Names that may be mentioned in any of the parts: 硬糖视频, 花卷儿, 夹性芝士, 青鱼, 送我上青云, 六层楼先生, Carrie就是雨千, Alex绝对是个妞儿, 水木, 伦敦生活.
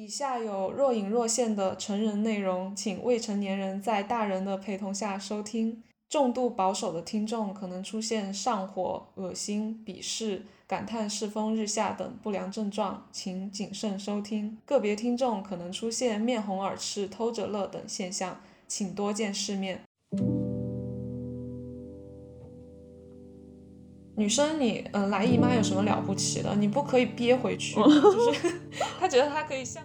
以下有若隐若现的成人内容，请未成年人在大人的陪同下收听。重度保守的听众可能出现上火、恶心、鄙视、感叹世风日下等不良症状，请谨慎收听。个别听众可能出现面红耳赤、偷着乐等现象，请多见世面。女生你来姨妈有什么了不起的？你不可以憋回去，就是她觉得她可以像。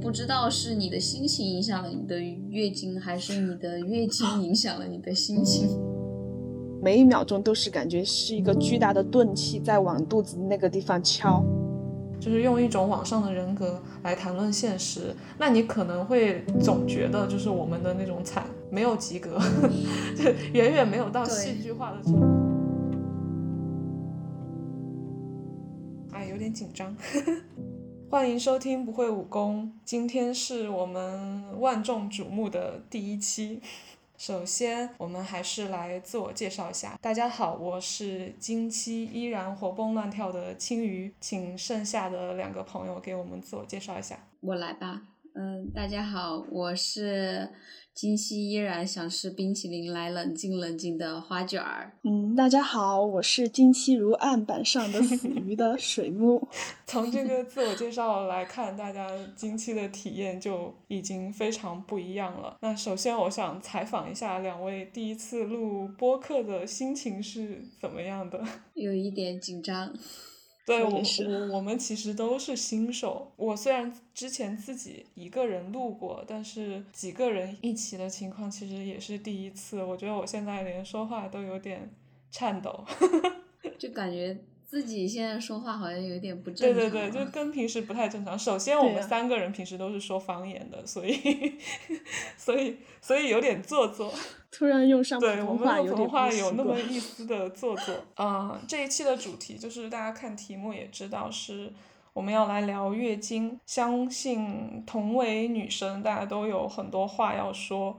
不知道是你的心情影响了你的月经，还是你的月经影响了你的心情。每一秒钟都是感觉是一个巨大的钝器在往肚子那个地方敲，就是用一种网上的人格来谈论现实，那你可能会总觉得就是我们的那种惨没有及格就远远没有到戏剧化的程度。哎，有点紧张欢迎收听不会武功，今天是我们万众瞩目的第一期。首先我们还是来自我介绍一下。大家好，我是今期依然活蹦乱跳的青鱼，请剩下的两个朋友给我们自我介绍一下。我来吧。大家好，我是今期依然想吃冰淇淋来冷静冷静的花卷儿。大家好，我是今期如案板上的死鱼的水木从这个自我介绍来看，大家今期的体验就已经非常不一样了。那首先我想采访一下两位，第一次录播客的心情是怎么样的？有一点紧张。对，我们其实都是新手。我虽然之前自己一个人录过，但是几个人一起的情况其实也是第一次。我觉得我现在连说话都有点颤抖就感觉自己现在说话好像有点不正常。对对对，就跟平时不太正常。首先我们三个人平时都是说方言的，所以有点做作。突然用上普通话，对，我们用普通话有那么一丝的做作这一期的主题就是大家看题目也知道，是我们要来聊月经。相信同为女生大家都有很多话要说。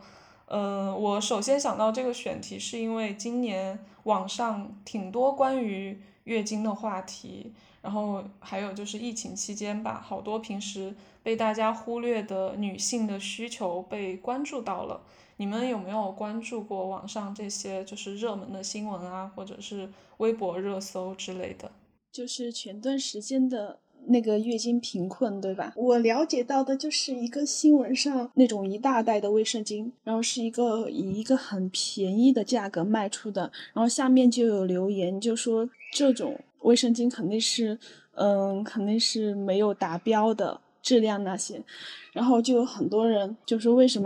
我首先想到这个选题是因为今年网上挺多关于月经的话题，然后还有就是疫情期间吧，好多平时被大家忽略的女性的需求被关注到了。你们有没有关注过网上这些就是热门的新闻啊，或者是微博热搜之类的？就是前段时间的那个月经贫困，对吧？我了解到的就是一个新闻上那种一大袋的卫生巾，然后是以一个很便宜的价格卖出的，然后下面就有留言就说这种卫生巾肯定是没有达标的质量那些，然后就有很多人就说为什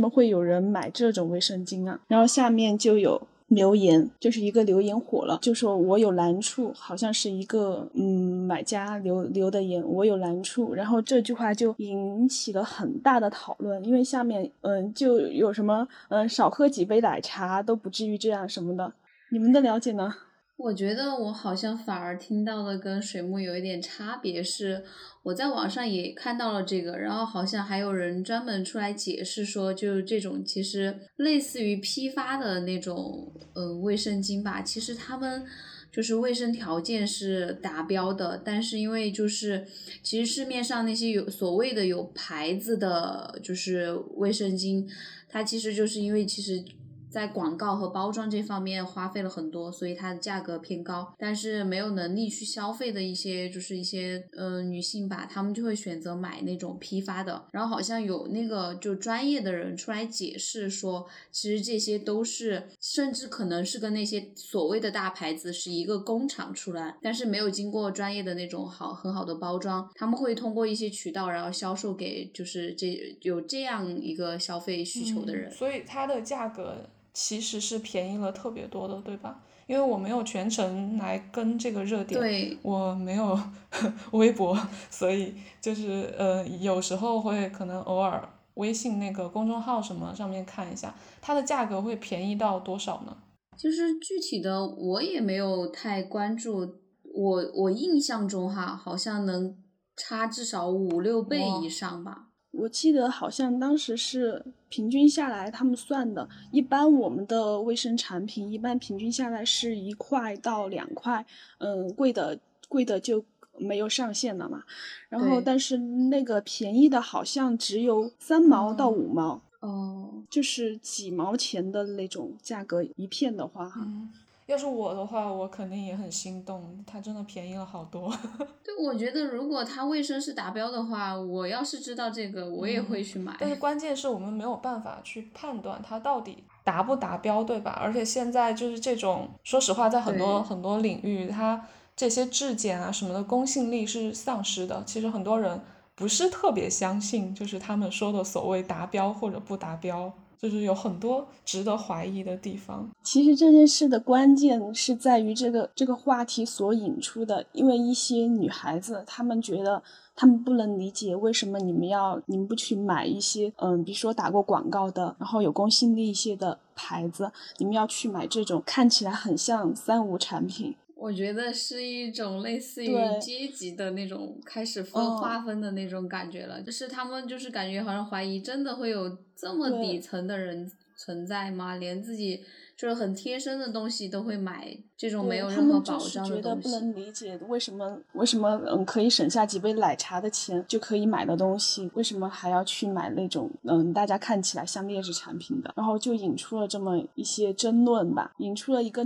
么会有人买这种卫生巾啊？然后下面就有留言，就是一个留言火了，就说我有难处，好像是一个买家留的言，我有难处。然后这句话就引起了很大的讨论，因为下面就有什么少喝几杯奶茶都不至于这样什么的。你们的了解呢？我觉得我好像反而听到的跟水木有一点差别，是我在网上也看到了这个，然后好像还有人专门出来解释说，就是这种其实类似于批发的那种卫生巾吧，其实他们就是卫生条件是达标的，但是因为就是其实市面上那些有所谓的有牌子的就是卫生巾，它其实就是因为其实在广告和包装这方面花费了很多，所以它的价格偏高，但是没有能力去消费的一些女性吧，她们就会选择买那种批发的。然后好像有那个就专业的人出来解释说，其实这些都是甚至可能是跟那些所谓的大牌子是一个工厂出来，但是没有经过专业的那种很好的包装，他们会通过一些渠道然后销售给就是有这样一个消费需求的人所以它的价格其实是便宜了特别多的，对吧？因为我没有全程来跟这个热点，对，我没有微博，所以就是有时候会可能偶尔微信那个公众号什么上面看一下，它的价格会便宜到多少呢？就是具体的我也没有太关注，我印象中好像能差至少5-6倍以上吧。我记得好像当时是平均下来他们算的，一般我们的卫生产品一般平均下来是1块到2块，贵的就没有上限的嘛，然后但是那个便宜的好像只有3毛到5毛哦，就是几毛钱的那种价格一片的话哈。要是我的话，我肯定也很心动，它真的便宜了好多。对，我觉得如果它卫生是达标的话，我要是知道这个，我也会去买。但是关键是我们没有办法去判断它到底达不达标，对吧？而且现在就是这种，说实话，在很多领域，它这些质检啊什么的公信力是丧失的。其实很多人不是特别相信，就是他们说的所谓达标或者不达标。就是有很多值得怀疑的地方。其实这件事的关键是在于这个话题所引出的，因为一些女孩子她们觉得她们不能理解为什么你们不去买一些比如说打过广告的，然后有公信力一些的牌子，你们要去买这种看起来很像三无产品。我觉得是一种类似于阶级的那种开始划分的那种感觉了，就是他们就是感觉好像怀疑真的会有这么底层的人存在吗？连自己就是很贴身的东西都会买这种没有任何保障的东西。他们就是觉得不能理解为什么可以省下几杯奶茶的钱就可以买的东西，为什么还要去买那种大家看起来像劣质产品的？然后就引出了这么一些争论吧，引出了一个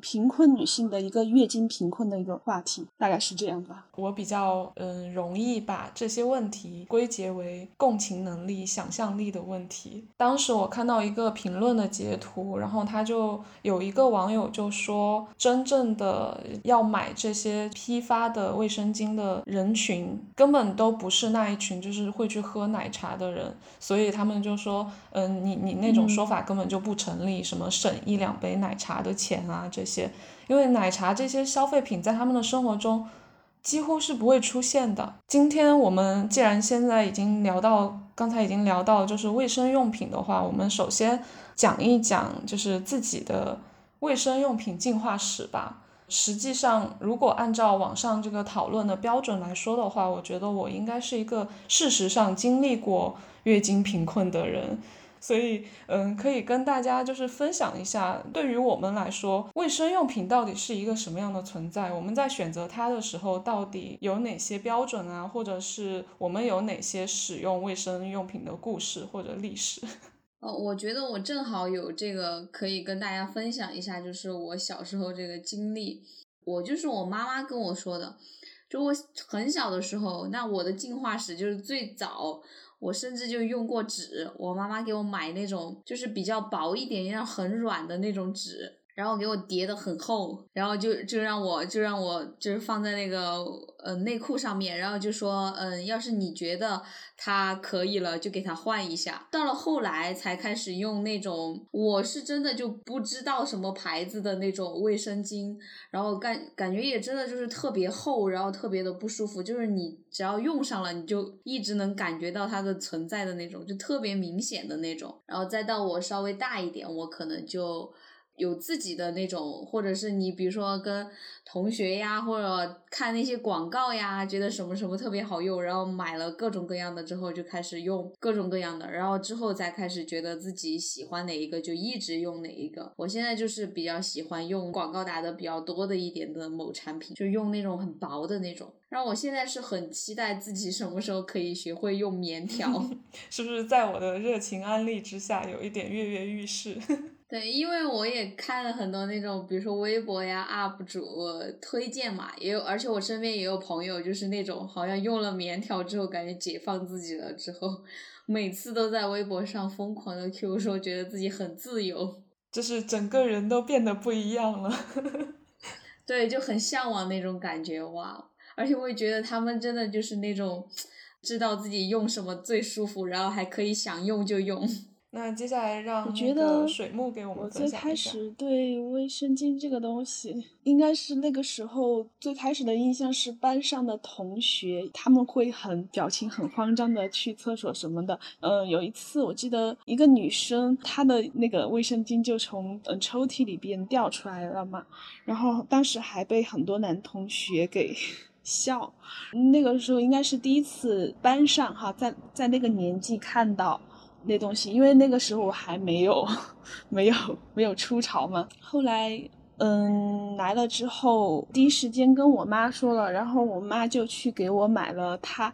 贫困女性的一个月经贫困的一个话题，大概是这样吧。我比较容易把这些问题归结为共情能力、想象力的问题。当时我看到一个评论的截图，然后他就有一个网友就说，真正的要买这些批发的卫生巾的人群根本都不是那一群就是会去喝奶茶的人，所以他们就说你那种说法根本就不成立，什么省1-2杯奶茶的钱啊这些，因为奶茶这些消费品在他们的生活中几乎是不会出现的。今天我们既然现在已经聊到，刚才已经聊到就是卫生用品的话，我们首先讲一讲就是自己的卫生用品进化史吧。实际上如果按照网上这个讨论的标准来说的话，我觉得我应该是一个事实上经历过月经贫困的人，所以可以跟大家就是分享一下，对于我们来说卫生用品到底是一个什么样的存在，我们在选择它的时候到底有哪些标准啊，或者是我们有哪些使用卫生用品的故事或者历史。我觉得我正好有这个可以跟大家分享一下，就是我小时候这个经历。就是我妈妈跟我说的，就我很小的时候，那我的进化史就是最早我甚至就用过纸，我妈妈给我买那种就是比较薄一点然后很软的那种纸，然后给我叠得很厚，然后就让我就是放在那个内裤上面，然后就说要是你觉得它可以了就给它换一下。到了后来才开始用那种我是真的就不知道什么牌子的那种卫生巾，然后感觉也真的就是特别厚，然后特别的不舒服，就是你只要用上了你就一直能感觉到它的存在的那种，就特别明显的那种。然后再到我稍微大一点，我可能就有自己的那种，或者是你比如说跟同学呀，或者看那些广告呀，觉得什么什么特别好用，然后买了各种各样的之后就开始用各种各样的，然后之后再开始觉得自己喜欢哪一个就一直用哪一个。我现在就是比较喜欢用广告打的比较多的一点的某产品，就用那种很薄的那种。然后我现在是很期待自己什么时候可以学会用棉条。是不是在我的热情安利之下有一点跃跃欲试？对，因为我也看了很多那种比如说微博呀 UP 主推荐嘛，也有，而且我身边也有朋友就是那种好像用了棉条之后感觉解放自己了之后，每次都在微博上疯狂的 Q 说觉得自己很自由，就是整个人都变得不一样了。对，就很向往那种感觉。哇，而且我也觉得他们真的就是那种知道自己用什么最舒服，然后还可以想用就用。那接下来让那个水木给我们分享一下。我最开始对卫生巾这个东西应该是那个时候最开始的印象是班上的同学，他们会很表情很慌张的去厕所什么的。有一次我记得一个女生她的那个卫生巾就从抽屉里边掉出来了嘛，然后当时还被很多男同学给笑。那个时候应该是第一次班上哈，在那个年纪看到那东西，因为那个时候我还没有出潮嘛。后来来了之后第一时间跟我妈说了，然后我妈就去给我买了她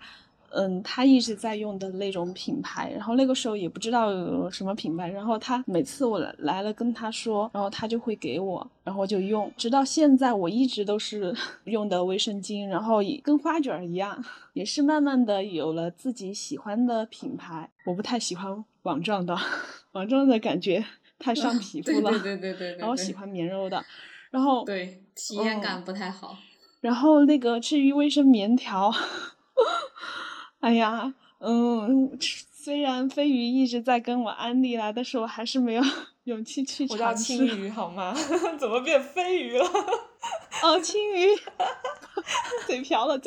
一直在用的那种品牌，然后那个时候也不知道有什么品牌，然后她每次我来了跟她说，然后她就会给我，然后就用，直到现在我一直都是用的卫生巾，然后跟花卷一样，也是慢慢的有了自己喜欢的品牌。我不太喜欢网状的感觉太伤皮肤了，对，然后喜欢棉柔的，然后对体验感不太好。然后那个至于卫生棉条哎呀，虽然飞鱼一直在跟我安利啦，但是我还是没有勇气去尝试。我叫青鱼好吗？怎么变飞鱼了？哦，青鱼，嘴瓢了。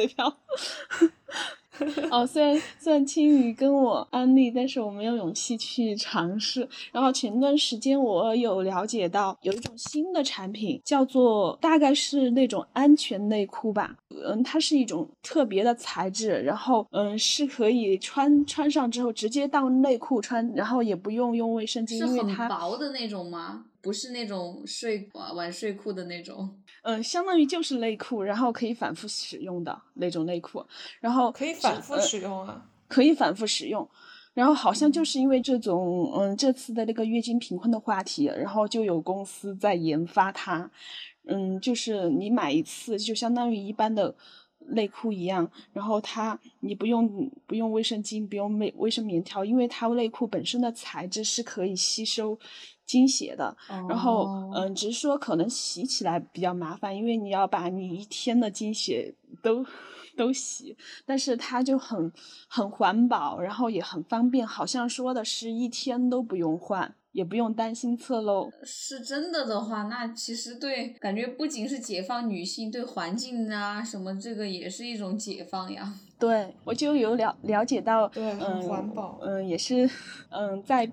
哦，虽然青鱼跟我安利，但是我没有勇气去尝试。然后前段时间我有了解到有一种新的产品，叫做大概是那种安全内裤吧，它是一种特别的材质，然后是可以穿上之后直接当内裤穿，然后也不用卫生巾，因为它是很薄的那种吗？不是那种晚睡裤的那种，相当于就是内裤，然后可以反复使用的那种内裤，然后可以反复使用啊，可以反复使用。然后好像就是因为这种这次的那个月经贫困的话题，然后就有公司在研发它，就是你买一次就相当于一般的内裤一样，然后它你不用卫生巾，不用卫生棉条，因为它内裤本身的材质是可以吸收经血的，然后只是说可能洗起来比较麻烦，因为你要把你一天的经血都洗，但是它就很环保，然后也很方便，好像说的是一天都不用换，也不用担心侧漏。是真的的话，那其实对，感觉不仅是解放女性，对环境啊什么这个也是一种解放呀。对，我就有了解到，对，很环保，也是在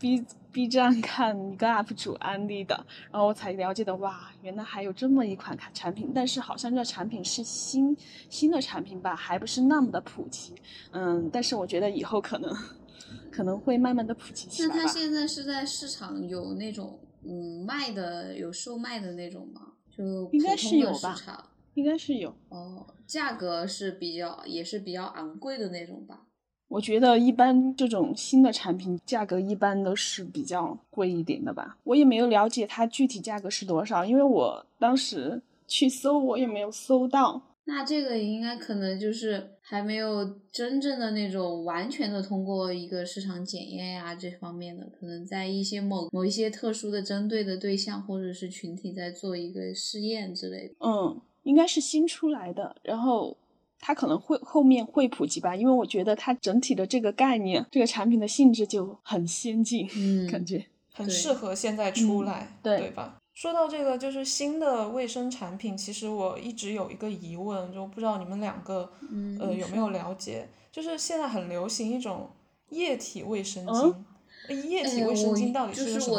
B站看一个 UP 主安利的，然后我才了解到，哇，原来还有这么一款产品，但是好像这产品是新的产品吧，还不是那么的普及，但是我觉得以后可能会慢慢的普及起来吧。那它现在是在市场有那种卖的，有售卖的那种吗？就普通的市场应该是有。哦，价格是也是比较昂贵的那种吧。我觉得一般这种新的产品价格一般都是比较贵一点的吧。我也没有了解它具体价格是多少，因为我当时去搜我也没有搜到。那这个应该可能就是还没有真正的那种完全的通过一个市场检验呀，这方面的，可能在一些某一些特殊的针对的对象或者是群体在做一个试验之类的。应该是新出来的，然后它可能会后面会普及吧，因为我觉得它整体的这个概念，这个产品的性质就很先进，感觉很适合现在出来，对吧？说到这个就是新的卫生产品，其实我一直有一个疑问，就不知道你们两个有没有了解，就是现在很流行一种液体卫生巾。液体卫生巾到底是什么？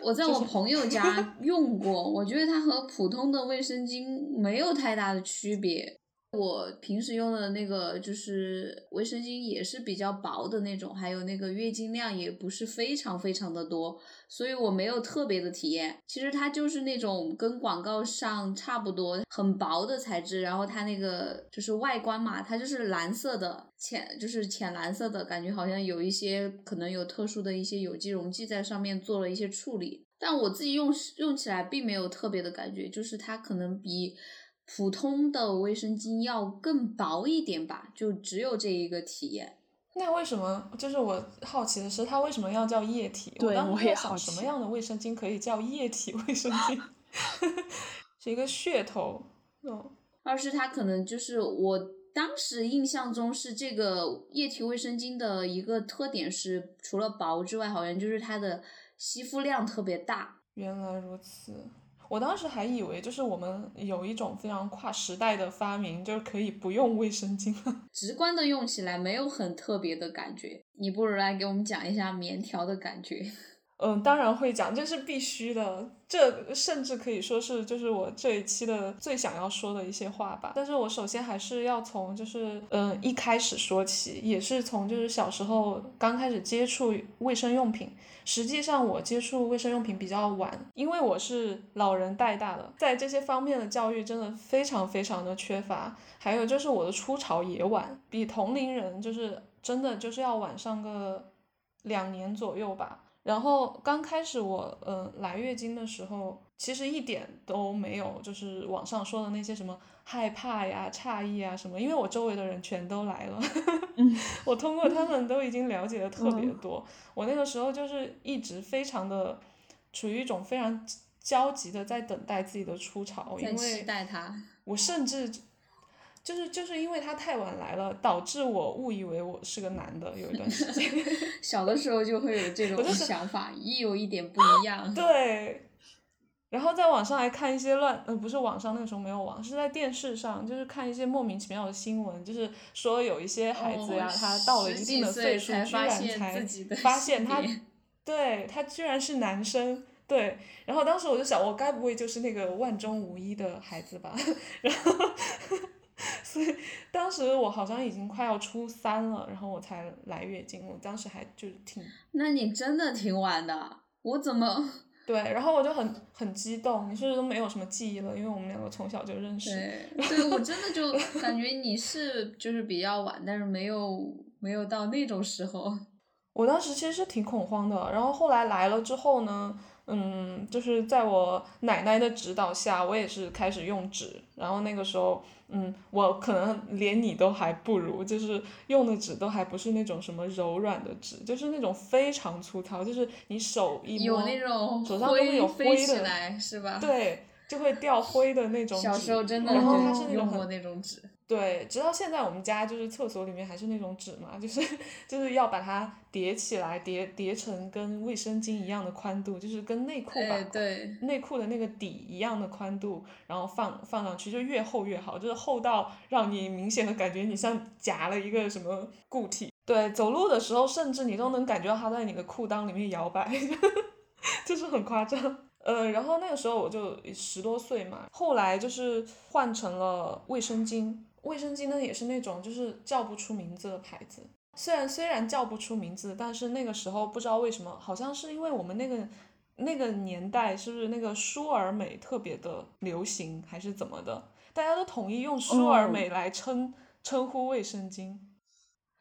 我在我朋友家用过，我觉得它和普通的卫生巾没有太大的区别。我平时用的那个就是卫生巾也是比较薄的那种，还有那个月经量也不是非常非常的多，所以我没有特别的体验。其实它就是那种跟广告上差不多，很薄的材质，然后它那个就是外观嘛，它就是蓝色的，就是浅蓝色的，感觉好像有一些可能有特殊的一些有机溶剂在上面做了一些处理，但我自己用起来并没有特别的感觉，就是它可能比普通的卫生巾要更薄一点吧，就只有这一个体验。那为什么，就是我好奇的是它为什么要叫液体？对，我也好奇什么样的卫生巾可以叫液体卫生巾是一个噱头。而是它可能就是我当时印象中是这个液体卫生巾的一个特点是除了薄之外，好像就是它的吸附量特别大。原来如此。我当时还以为就是我们有一种非常跨时代的发明，就是可以不用卫生巾了。直观的用起来没有很特别的感觉。你不如来给我们讲一下棉条的感觉。当然会讲，这是必须的，这甚至可以说是就是我这一期的最想要说的一些话吧。但是我首先还是要从就是一开始说起，也是从就是小时候刚开始接触卫生用品。实际上我接触卫生用品比较晚，因为我是老人带大的，在这些方面的教育真的非常非常的缺乏。还有就是我的出潮也晚，比同龄人就是真的就是要晚上个2年左右吧。然后刚开始我来月经的时候，其实一点都没有就是网上说的那些什么害怕呀诧异啊什么，因为我周围的人全都来了我通过他们都已经了解的特别多。我那个时候就是一直非常的处于一种非常焦急的在等待自己的初潮，因为期待它，我甚至就是因为他太晚来了，导致我误以为我是个男的，有一段时间小的时候就会有这种想法，一有一点不一样对，然后在网上还看一些不是网上，那个时候没有网，是在电视上就是看一些莫名其妙的新闻，就是说有一些孩子呀，他到了一定的岁数居然才发现他居然是男生。对，然后当时我就想，我该不会就是那个万中无一的孩子吧然后所以当时我好像已经快要初3了，然后我才来月经。我当时还就是那你真的挺晚的。我怎么对，然后我就很激动。你是不是都没有什么记忆了？因为我们两个从小就认识。对，我真的就感觉你是就是比较晚，但是没有到那种时候。我当时其实是挺恐慌的，然后后来来了之后呢，就是在我奶奶的指导下，我也是开始用纸。然后那个时候我可能连你都还不如，就是用的纸都还不是那种什么柔软的纸，就是那种非常粗糙，就是你手一摸有那种手上都会有灰的，飞起来是吧？对，就会掉灰的那种纸。小时候真的用过那种纸。对，直到现在我们家就是厕所里面还是那种纸嘛，就是要把它叠起来，叠成跟卫生巾一样的宽度，就是跟内裤吧，对，内裤的那个底一样的宽度，然后放上去，就越厚越好，就是厚到让你明显的感觉你像夹了一个什么固体。对，走路的时候甚至你都能感觉到它在你的裤裆里面摇摆就是很夸张。然后那个时候我就10多岁嘛，后来就是换成了卫生巾。卫生巾呢也是那种就是叫不出名字的牌子，虽然叫不出名字，但是那个时候不知道为什么，好像是因为我们那个年代是不是那个舒尔美特别的流行还是怎么的，大家都统一用舒尔美来称呼卫生巾。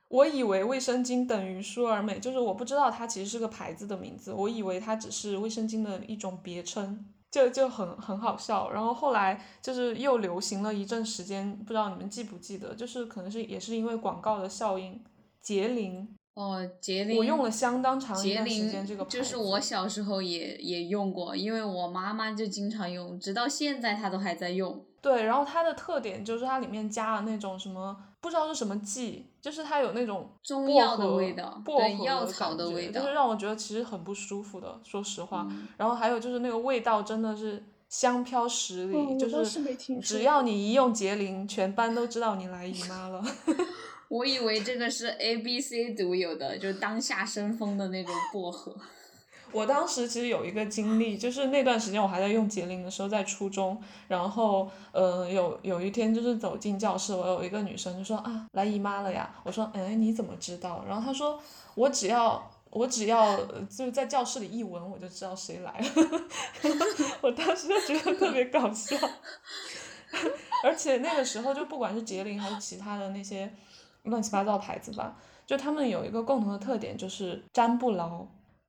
我以为卫生巾等于舒尔美，就是我不知道它其实是个牌子的名字，我以为它只是卫生巾的一种别称，就很好笑。然后后来就是又流行了一阵时间，不知道你们记不记得，就是可能是也是因为广告的效应，杰林，我用了相当长一段时间这个牌子，就是我小时候也用过，因为我妈妈就经常用，直到现在她都还在用。对，然后它的特点就是它里面加了那种什么不知道是什么剂，就是它有那种中药的味道，薄荷的药草的味道，就是让我觉得其实很不舒服的，说实话。然后还有就是那个味道真的是香飘十里，就是只要你一用洁灵，全班都知道你来姨妈了我以为这个是 ABC 独有的，就是当下生风的那种薄荷我当时其实有一个经历，就是那段时间我还在用洁灵的时候，在初中，然后有一天就是走进教室，我有一个女生就说啊来姨妈了呀，我说哎你怎么知道？然后她说我只要就是在教室里一闻我就知道谁来了我当时就觉得特别搞笑而且那个时候就不管是洁灵还是其他的那些乱七八糟牌子吧，就他们有一个共同的特点，就是粘不牢，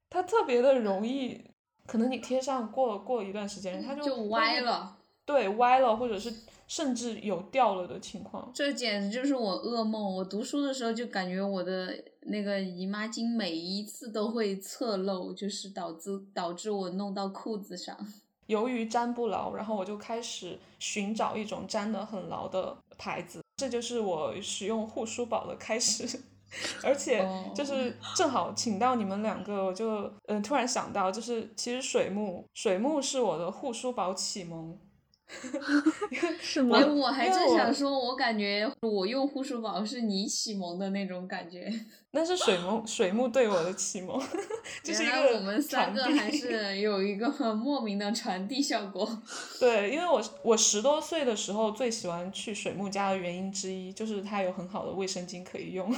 它特别的容易，可能你贴上过一段时间它就歪了。对，歪了，或者是甚至有掉了的情况。这简直就是我噩梦，我读书的时候就感觉我的那个姨妈巾每一次都会侧漏，就是导致我弄到裤子上。由于粘不牢，然后我就开始寻找一种粘得很牢的牌子，这就是我使用护舒宝的开始而且就是正好请到你们两个，我就突然想到，就是其实水木是我的护舒宝启蒙，是吗？我还正想说，我感觉我用护舒宝是你启蒙的那种感觉。那是水木对我的启蒙。原来我们三个还是有一个很莫名的传递效果。对，因为我10多岁的时候最喜欢去水木家的原因之一就是它有很好的卫生巾可以用。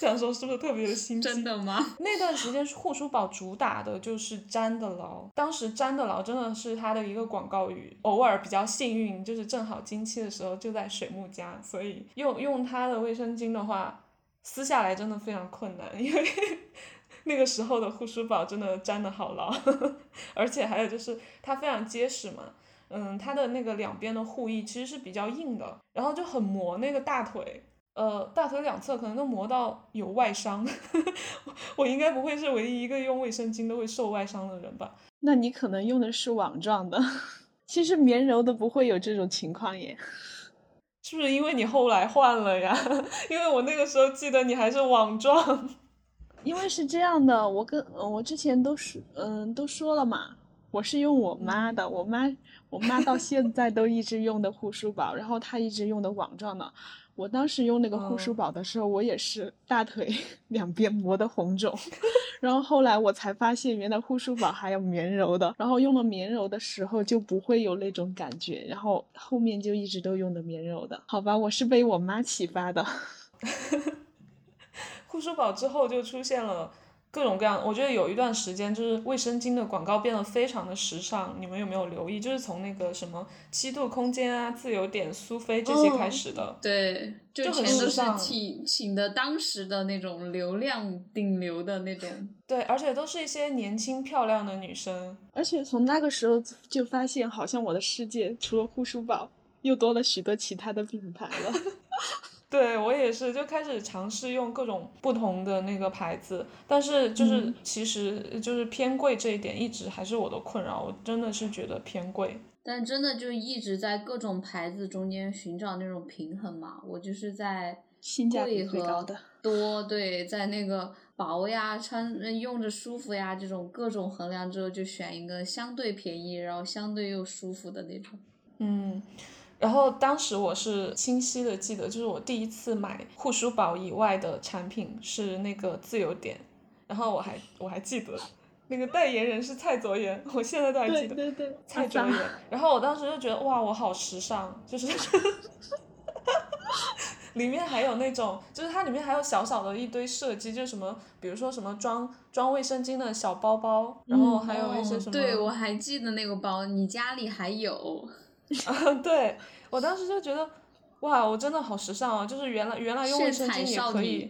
想说是不是特别的新奇？真的吗？那段时间是护舒宝主打的就是粘得牢，当时粘得牢真的是它的一个广告语。偶尔比较幸运，就是正好经期的时候就在水木家，所以用它的卫生巾的话，撕下来真的非常困难，因为那个时候的护舒宝真的粘得好牢，而且还有就是它非常结实嘛。它的那个两边的护翼其实是比较硬的，然后就很磨那个大腿。大腿两侧可能都磨到有外伤。我应该不会是唯一一个用卫生巾都会受外伤的人吧？那你可能用的是网状的，其实棉柔的不会有这种情况耶。是不是因为你后来换了呀？因为我那个时候记得你还是网状。因为是这样的，我之前都说了嘛，我是用我妈的，我妈到现在都一直用的护舒宝，然后她一直用的网状的。我当时用那个护舒宝的时候，我也是大腿两边磨得红肿，然后后来我才发现原来护舒宝还有棉柔的，然后用了棉柔的时候就不会有那种感觉，然后后面就一直都用的棉柔的。好吧，我是被我妈启发的。护舒宝之后就出现了各种各样，我觉得有一段时间就是卫生巾的广告变得非常的时尚，你们有没有留意？就是从那个什么7度空间啊、自由点、苏菲这些开始的，对，就很时尚，请的当时的那种流量顶流的那种，对，而且都是一些年轻漂亮的女生，而且从那个时候就发现，好像我的世界除了护舒宝，又多了许多其他的品牌了。对，我也是就开始尝试用各种不同的那个牌子，但是就是、其实就是偏贵这一点一直还是我的困扰，我真的是觉得偏贵。但真的就一直在各种牌子中间寻找那种平衡嘛，我就是在性价比最高的多，对，在那个薄呀、用着舒服呀这种各种衡量之后，就选一个相对便宜然后相对又舒服的那种。然后当时我是清晰的记得，就是我第一次买护舒宝以外的产品是那个自由点，然后我还记得那个代言人是蔡卓妍，我现在都还记得，对对对，蔡卓妍。然后我当时就觉得哇，我好时尚，就是里面还有那种，就是它里面还有小小的一堆设计，就是什么，比如说什么装卫生巾的小包包，然后还有一些什么，对，我还记得那个包，你家里还有。对，我当时就觉得哇，我真的好时尚啊，就是原来用卫生巾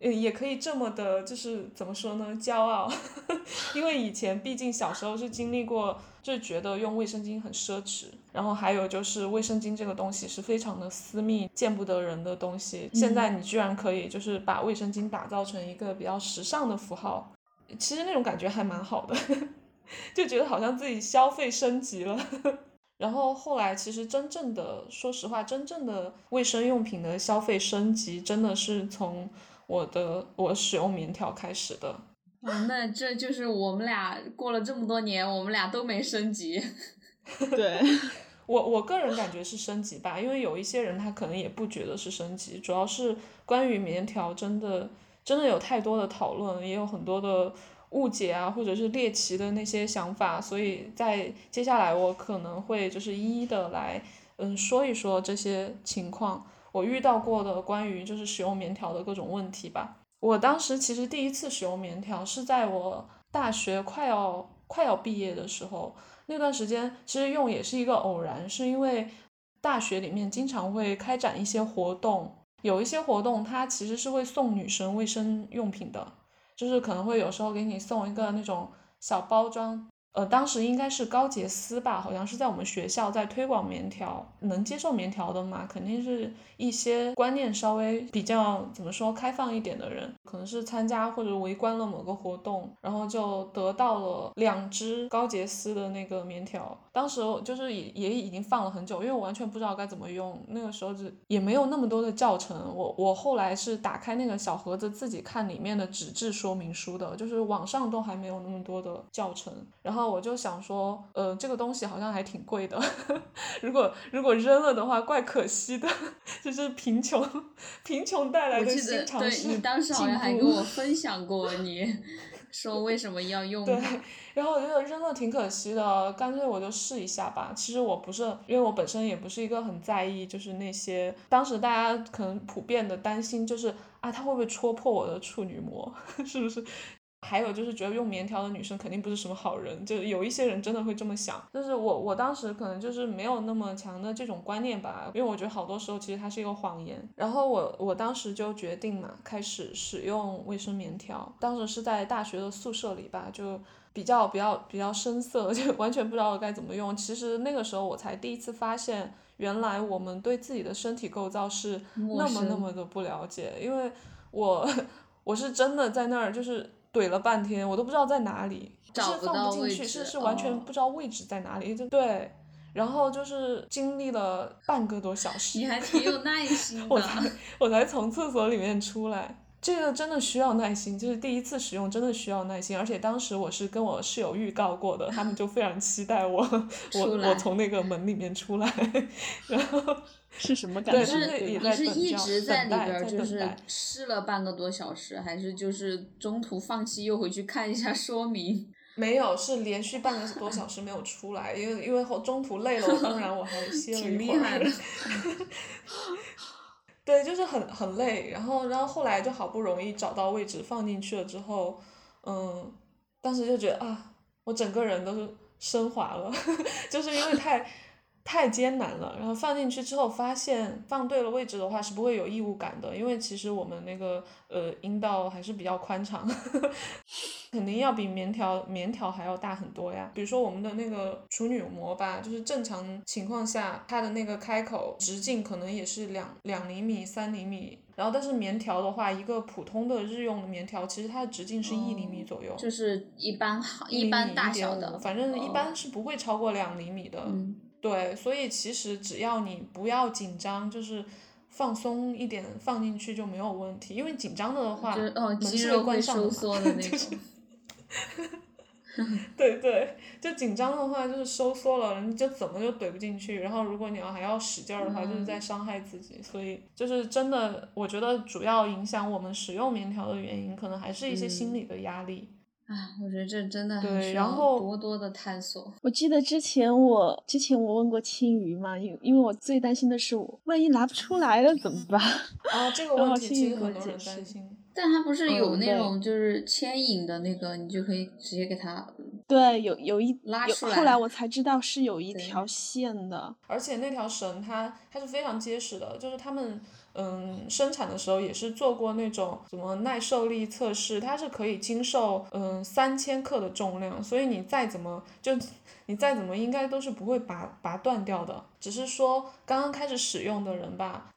也可以这么的，就是怎么说呢，骄傲。因为以前毕竟小时候是经历过，就觉得用卫生巾很奢侈，然后还有就是卫生巾这个东西是非常的私密、见不得人的东西，现在你居然可以就是把卫生巾打造成一个比较时尚的符号，其实那种感觉还蛮好的。就觉得好像自己消费升级了。然后后来其实真正的，说实话，真正的卫生用品的消费升级真的是从我使用棉条开始的。那这就是我们俩过了这么多年，我们俩都没升级。对，我个人感觉是升级吧，因为有一些人他可能也不觉得是升级，主要是关于棉条真的有太多的讨论，也有很多的误解啊，或者是猎奇的那些想法，所以在接下来我可能会就是一一的来说一说这些情况，我遇到过的关于就是使用棉条的各种问题吧。我当时其实第一次使用棉条是在我大学快要毕业的时候，那段时间其实用也是一个偶然，是因为大学里面经常会开展一些活动，有一些活动它其实是会送女生卫生用品的，就是可能会有时候给你送一个那种小包装，当时应该是高洁丝吧，好像是在我们学校在推广棉条，能接受棉条的嘛，肯定是一些观念稍微比较怎么说开放一点的人，可能是参加或者围观了某个活动，然后就得到了2只高洁丝的那个棉条。当时就是也已经放了很久，因为我完全不知道该怎么用，那个时候也没有那么多的教程，我后来是打开那个小盒子自己看里面的纸质说明书的，就是网上都还没有那么多的教程，然后后我就想说这个东西好像还挺贵的如果扔了的话怪可惜的，就是贫穷带来的新尝试。对，你当时好像还跟我分享过你说为什么要用对，然后我觉得扔了挺可惜的，干脆我就试一下吧。其实我不是，因为我本身也不是一个很在意，就是那些当时大家可能普遍的担心就是啊，它会不会戳破我的处女膜是不是，还有就是觉得用棉条的女生肯定不是什么好人，就有一些人真的会这么想，但是我当时可能就是没有那么强的这种观念吧，因为我觉得好多时候其实它是一个谎言。然后我当时就决定嘛，开始使用卫生棉条，当时是在大学的宿舍里吧，就比较生涩，就完全不知道该怎么用。其实那个时候我才第一次发现，原来我们对自己的身体构造是那么的不了解，因为我是真的在那儿就是怼了半天，我都不知道在哪里，找不到位置，是放不进去，是完全不知道位置在哪里。对，然后就是经历了半个多小时，你还挺有耐心的我才从厕所里面出来。这个真的需要耐心，就是第一次使用真的需要耐心，而且当时我是跟我室友预告过的，他们就非常期待我从那个门里面出来，然后是什么感觉？你是一直在里边就是试了半个多小时，还是就是中途放弃又回去看一下说明？没有，是连续半个多小时没有出来，因为中途累了，当然我还歇了一会儿。挺厉害的。对，就是很累，然后后来就好不容易找到位置放进去了之后，当时就觉得啊，我整个人都是升华了，就是因为太艰难了。然后放进去之后发现放对了位置的话是不会有异物感的，因为其实我们那个阴道还是比较宽敞肯定要比棉条还要大很多呀。比如说我们的那个处女膜吧，就是正常情况下它的那个开口直径可能也是2厘米3厘米，然后但是棉条的话，一个普通的日用的棉条其实它的直径是1厘米左右，就是一般大小的，反正一般是不会超过2厘米的。对，所以其实只要你不要紧张，就是放松一点放进去就没有问题，因为紧张的话肌肉会收缩的那种、对对，就紧张的话就是收缩了，你就怎么就怼不进去，然后如果你还要使劲的话就是在伤害自己。所以就是真的我觉得主要影响我们使用棉条的原因可能还是一些心理的压力。我觉得这真的很需要多多的探索。我记得之前我问过青鱼嘛，因为我最担心的是我万一拿不出来了怎么办啊？这个问题其实很多人担心，但它不是有那种就是牵引的那个，你就可以直接给它对有一拉出来。后来我才知道是有一条线的，而且那条绳它是非常结实的，就是他们生产的时候也是做过那种什么耐受力测试，它是可以经受3000克的重量，所以你再怎么应该都是不会拔断掉的。只是说刚刚开始使用的人吧，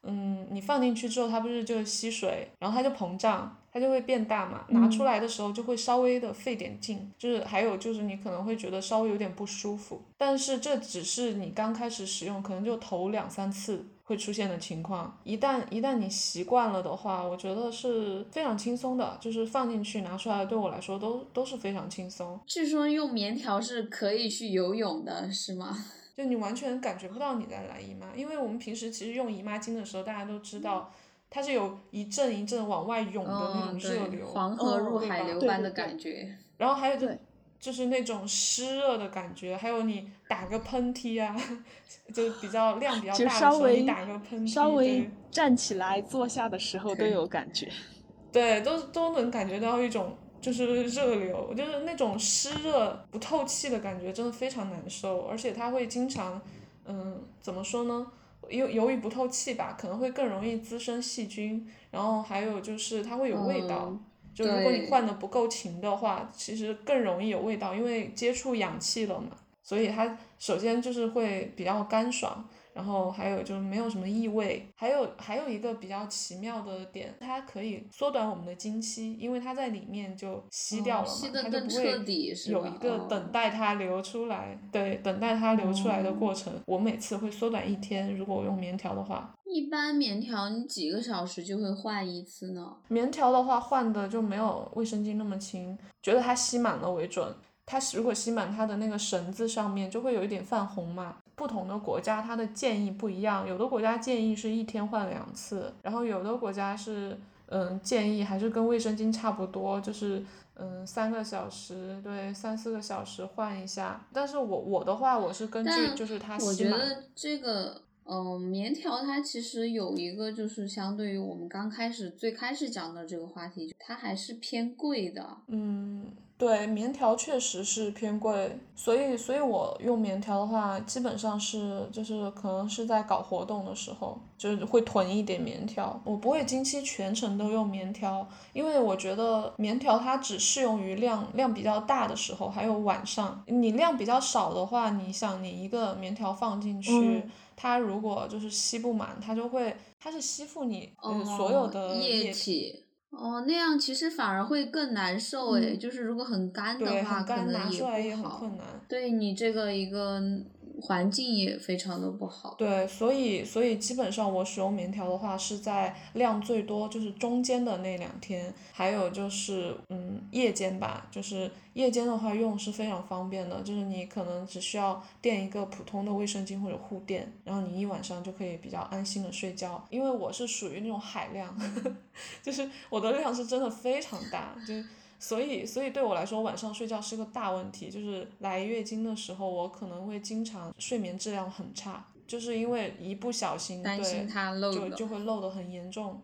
你放进去之后它不是就吸水，然后它就膨胀，它就会变大嘛，拿出来的时候就会稍微的费点劲，就是还有就是你可能会觉得稍微有点不舒服，但是这只是你刚开始使用可能就头2-3次会出现的情况，一旦你习惯了的话，我觉得是非常轻松的，就是放进去拿出来对我来说都是非常轻松。据说用棉条是可以去游泳的是吗？就你完全感觉不到你在来姨妈，因为我们平时其实用姨妈巾的时候大家都知道它是有一阵一阵往外涌的那种热流，黄河入海流般的感觉，对，然后还有就是那种湿热的感觉，还有你打个喷嚏啊，就比较大的时候你打个喷嚏，稍微站起来坐下的时候都有感觉，对，都能感觉到一种就是热流，就是那种湿热不透气的感觉真的非常难受，而且它会经常怎么说呢，由于不透气吧，可能会更容易滋生细菌，然后还有就是它会有味道，就如果你换的不够勤的话其实更容易有味道，因为接触氧气了嘛，所以它首先就是会比较干爽，然后还有就是没有什么异味。还有一个比较奇妙的点，它可以缩短我们的经期，因为它在里面就吸掉了嘛，吸得更彻底，它就不会有一个等待它流出来，对，等待它流出来的过程，我每次会缩短1天，如果我用棉条的话。一般棉条你几个小时就会换一次呢？棉条的话换的就没有卫生巾那么勤，觉得它吸满了为准。它如果吸满它的那个绳子上面就会有一点泛红嘛。不同的国家它的建议不一样，有的国家建议是1天换2次，然后有的国家是建议还是跟卫生巾差不多，就是3个小时，对，3-4个小时换一下。但是我的话我是根据就是它吸满。我觉得这个棉条它其实有一个就是相对于我们最开始讲的这个话题，它还是偏贵的。对，棉条确实是偏贵，所以我用棉条的话基本上是就是可能是在搞活动的时候就是会囤一点棉条。我不会经期全程都用棉条，因为我觉得棉条它只适用于量比较大的时候，还有晚上。你量比较少的话，你想你一个棉条放进去，它如果就是吸不满，它是吸附你所有的液体。那样其实反而会更难受诶，就是如果很干的话，可能也不好，拿出来也很困难。对你这个一个环境也非常的不好。对，所以基本上我使用棉条的话是在量最多，就是中间的那2天，还有就是夜间吧，就是夜间的话用是非常方便的，就是你可能只需要垫一个普通的卫生巾或者护垫，然后你一晚上就可以比较安心的睡觉。因为我是属于那种海量就是我的量是真的非常大，就是所以对我来说晚上睡觉是个大问题。就是来月经的时候我可能会经常睡眠质量很差，就是因为一不小心担心它漏了，就会漏得很严重。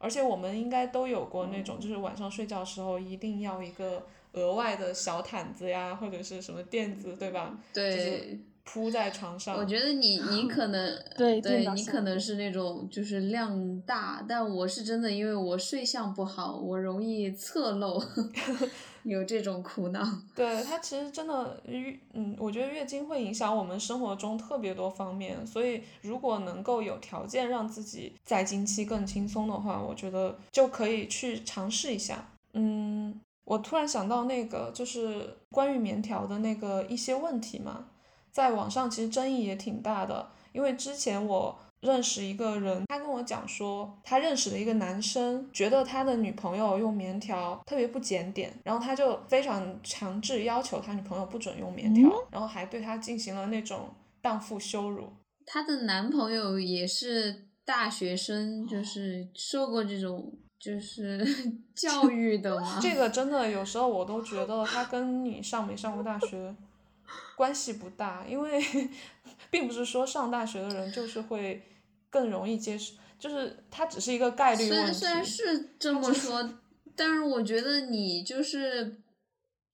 而且我们应该都有过那种就是晚上睡觉的时候一定要一个额外的小毯子呀或者是什么垫子，对吧？对，就是铺在床上。我觉得你可能对你可能是那种就是量大，但我是真的因为我睡相不好，我容易侧漏有这种苦恼。对，它其实真的我觉得月经会影响我们生活中特别多方面，所以如果能够有条件让自己在经期更轻松的话，我觉得就可以去尝试一下。我突然想到那个就是关于棉条的那个一些问题嘛，在网上其实争议也挺大的。因为之前我认识一个人，他跟我讲说他认识的一个男生觉得他的女朋友用棉条特别不检点，然后他就非常强制要求他女朋友不准用棉条，然后还对他进行了那种荡妇羞辱。他的男朋友也是大学生，就是受过这种就是教育的嘛这个真的有时候我都觉得他跟你上没上过大学关系不大，因为并不是说上大学的人就是会更容易接受，就是它只是一个概率问题。虽然是这么说，但是我觉得你就是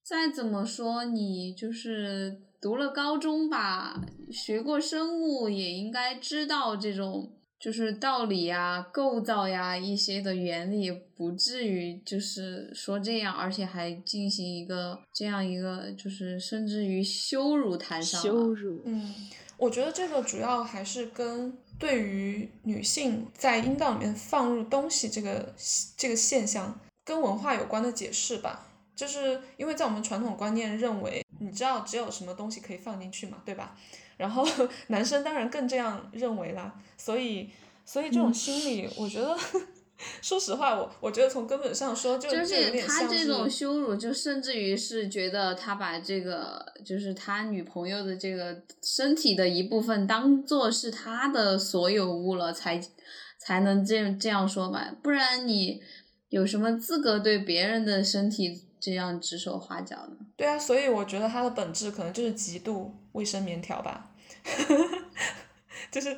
再怎么说你就是读了高中吧，学过生物也应该知道这种就是道理呀、构造呀一些的原理，不至于就是说这样，而且还进行一个这样一个就是甚至于羞辱谈上了。羞辱。我觉得这个主要还是跟对于女性在阴道里面放入东西这个现象跟文化有关的解释吧。就是因为在我们传统观念认为，你知道只有什么东西可以放进去嘛，对吧？然后男生当然更这样认为啦，所以这种心理我觉得说实话我觉得从根本上说就是有点像是他这种羞辱，就甚至于是觉得他把这个就是他女朋友的这个身体的一部分当做是他的所有物了，才能这样说吧。不然你有什么资格对别人的身体这样指手画脚呢？对啊，所以我觉得它的本质可能就是极度卫生棉条吧就是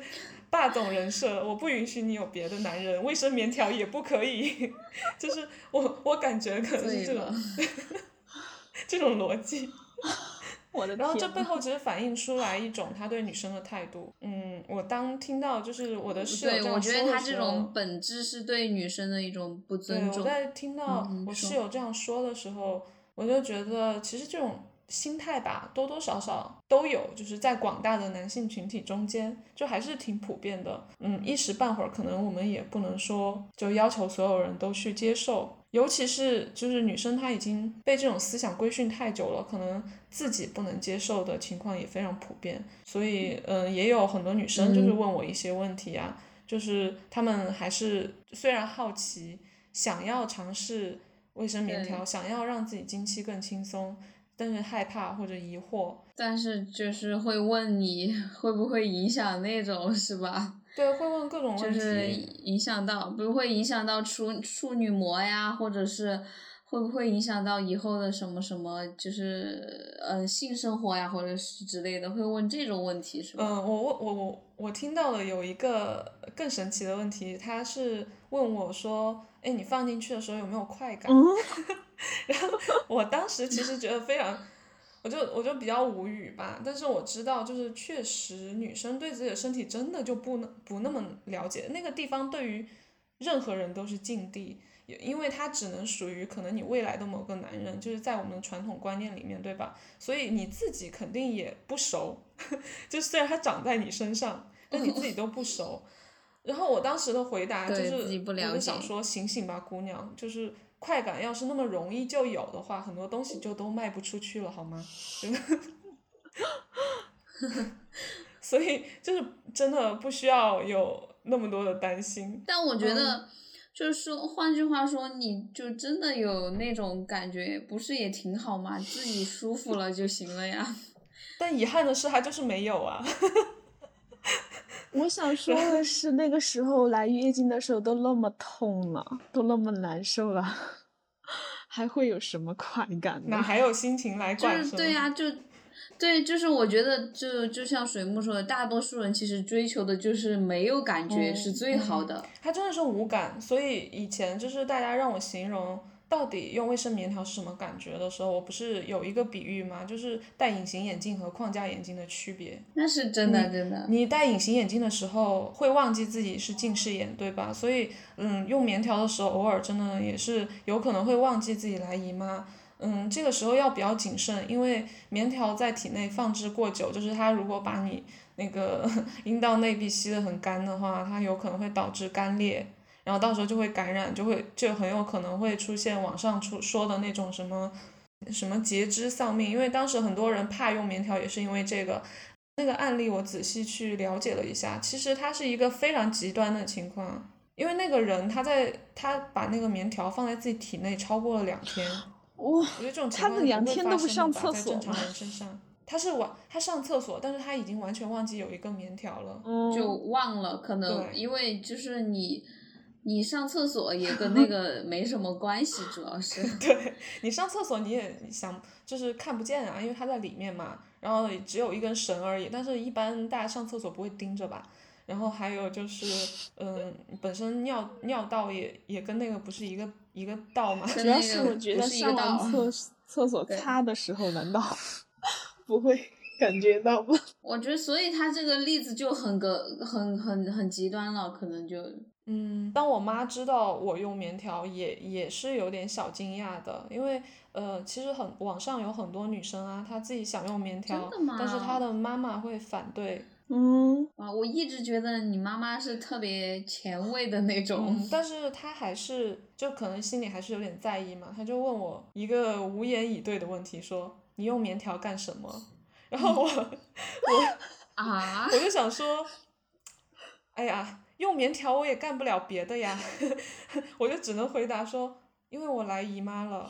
霸总人设，我不允许你有别的男人，卫生棉条也不可以就是我感觉可能是这种这种逻辑然后这背后其实反映出来一种他对女生的态度。我当听到就是我的室友这样说的时候，我觉得他这种本质是对女生的一种不尊重。对，我在听到我室友这样说的时候，我就觉得其实这种心态吧多多少少都有，就是在广大的男性群体中间就还是挺普遍的。一时半会儿可能我们也不能说就要求所有人都去接受，尤其是就是女生她已经被这种思想规训太久了，可能自己不能接受的情况也非常普遍。所以也有很多女生就是问我一些问题啊，就是她们还是虽然好奇想要尝试卫生棉条，想要让自己经期更轻松，但是害怕或者疑惑，但是就是会问你会不会影响那种，是吧？对，会问各种问题，就是影响到，比如会影响到处女膜呀，或者是会不会影响到以后的什么什么，就是性生活呀，或者是之类的，会问这种问题，是吧？我听到了有一个更神奇的问题，他是问我说，哎，你放进去的时候有没有快感？然后我当时其实觉得非常，我就比较无语吧，但是我知道就是确实女生对自己的身体真的就不那么了解，那个地方对于任何人都是禁地，因为它只能属于可能你未来的某个男人，就是在我们的传统观念里面，对吧？所以你自己肯定也不熟，就虽然它长在你身上，但你自己都不熟。然后我当时的回答就是，我就想说醒醒吧，姑娘，就是。快感要是那么容易就有的话，很多东西就都卖不出去了，好吗？所以就是真的不需要有那么多的担心。但我觉得就是说，换句话说，你就真的有那种感觉，不是也挺好吗？自己舒服了就行了呀。但遗憾的是，他就是没有啊。我想说的是，那个时候来月经的时候都那么痛了，都那么难受了，还会有什么快感呢？哪还有心情来管？就是对呀、啊，对，就是我觉得就像水木说的，大多数人其实追求的就是没有感觉是最好的。他真的是无感，所以以前就是大家让我形容到底用卫生棉条是什么感觉的时候，我不是有一个比喻吗？就是戴隐形眼镜和框架眼镜的区别。那是真的真的。你戴隐形眼镜的时候会忘记自己是近视眼，对吧？所以用棉条的时候偶尔真的也是有可能会忘记自己来姨妈。这个时候要比较谨慎，因为棉条在体内放置过久，就是它如果把你那个阴道内壁吸得很干的话，它有可能会导致干裂。然后到时候就会感染，就很有可能会出现网上说的那种什么什么截肢丧命，因为当时很多人怕用棉条也是因为这个。那个案例我仔细去了解了一下，其实它是一个非常极端的情况，因为那个人他把那个棉条放在自己体内超过了2天，我觉得这种情况不会发生的吧，他2天都不上厕所，在正常人身上。他上厕所，但是他已经完全忘记有一个棉条了，就忘了，可能因为就是你上厕所也跟那个没什么关系，主要是对你上厕所你也想就是看不见啊，因为它在里面嘛，然后只有一根绳而已，但是一般大家上厕所不会盯着吧。然后还有就是本身尿道也跟那个不是一个道嘛，主要是我觉得上完厕所擦的时候难道不会感觉到吗？我觉得所以他这个例子就很极端了，可能就当我妈知道我用棉条也是有点小惊讶的，因为其实网上有很多女生啊，她自己想用棉条，但是她的妈妈会反对。我一直觉得你妈妈是特别前卫的那种，但是她还是就可能心里还是有点在意嘛，她就问我一个无言以对的问题，说你用棉条干什么？然后我就想说，哎呀。用棉条我也干不了别的呀，我就只能回答说，因为我来姨妈了。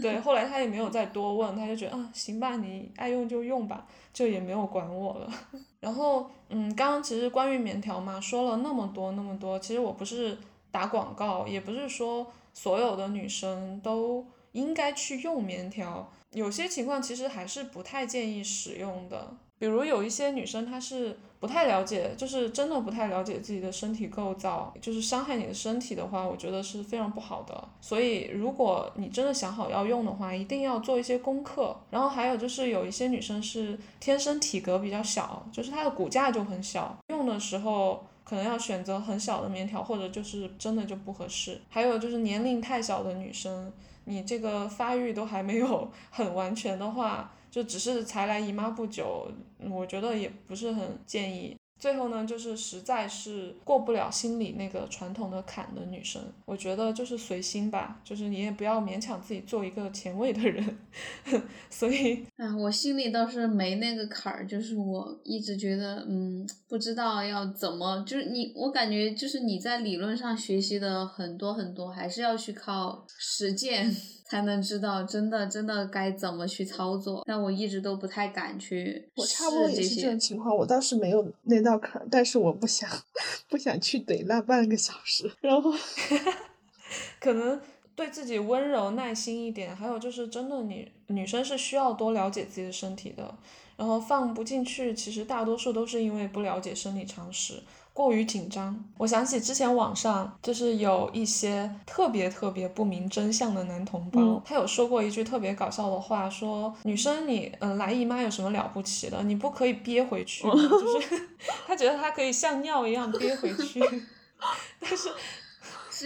对，后来他也没有再多问，他就觉得行吧，你爱用就用吧，就也没有管我了。然后刚刚其实关于棉条嘛，说了那么多，其实我不是打广告，也不是说所有的女生都应该去用棉条，有些情况其实还是不太建议使用的。比如有一些女生她是不太了解，就是真的不太了解自己的身体构造，就是伤害你的身体的话，我觉得是非常不好的。所以如果你真的想好要用的话，一定要做一些功课。然后还有就是有一些女生是天生体格比较小，就是她的骨架就很小，用的时候可能要选择很小的棉条，或者就是真的就不合适。还有就是年龄太小的女生，你这个发育都还没有很完全的话，就只是才来姨妈不久，我觉得也不是很建议。最后呢，就是实在是过不了心里那个传统的坎的女生，我觉得就是随心吧，就是你也不要勉强自己做一个前卫的人。所以我心里倒是没那个坎儿，就是我一直觉得不知道要怎么，就是我感觉就是你在理论上学习的很多很多，还是要去靠实践才能知道真的该怎么去操作。但我一直都不太敢去。我差不多也是这种情况，我倒是没有那道坎，但是我不想去怼那半个小时，然后可能对自己温柔耐心一点，还有就是真的女生是需要多了解自己的身体的，然后放不进去其实大多数都是因为不了解生理常识，过于紧张。我想起之前网上就是有一些特别不明真相的男同胞，他有说过一句特别搞笑的话，说女生你来姨妈有什么了不起的，你不可以憋回去吗？就是他觉得他可以像尿一样憋回去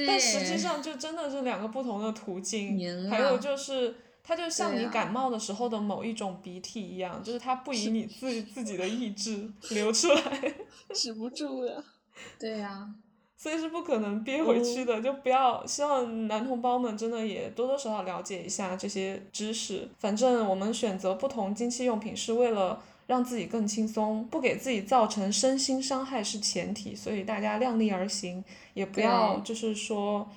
但实际上就真的是两个不同的途径。还有就是它就像你感冒的时候的某一种鼻涕一样，就是它不以你自己的意志流出来，止不住呀。对呀，所以是不可能憋回去的，就不要。希望男同胞们真的也多多少少了解一下这些知识。反正我们选择不同经期用品是为了让自己更轻松，不给自己造成身心伤害是前提，所以大家量力而行，也不要就是说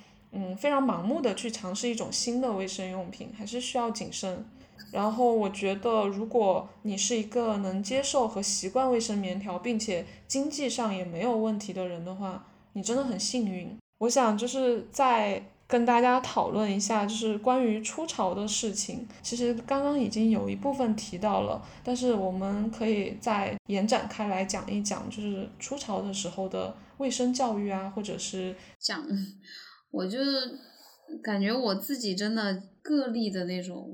非常盲目的去尝试一种新的卫生用品，还是需要谨慎。然后我觉得如果你是一个能接受和习惯卫生棉条并且经济上也没有问题的人的话，你真的很幸运。我想就是在跟大家讨论一下就是关于初潮的事情，其实刚刚已经有一部分提到了，但是我们可以再延展开来讲一讲，就是初潮的时候的卫生教育啊，或者是讲我就感觉我自己真的个例的那种，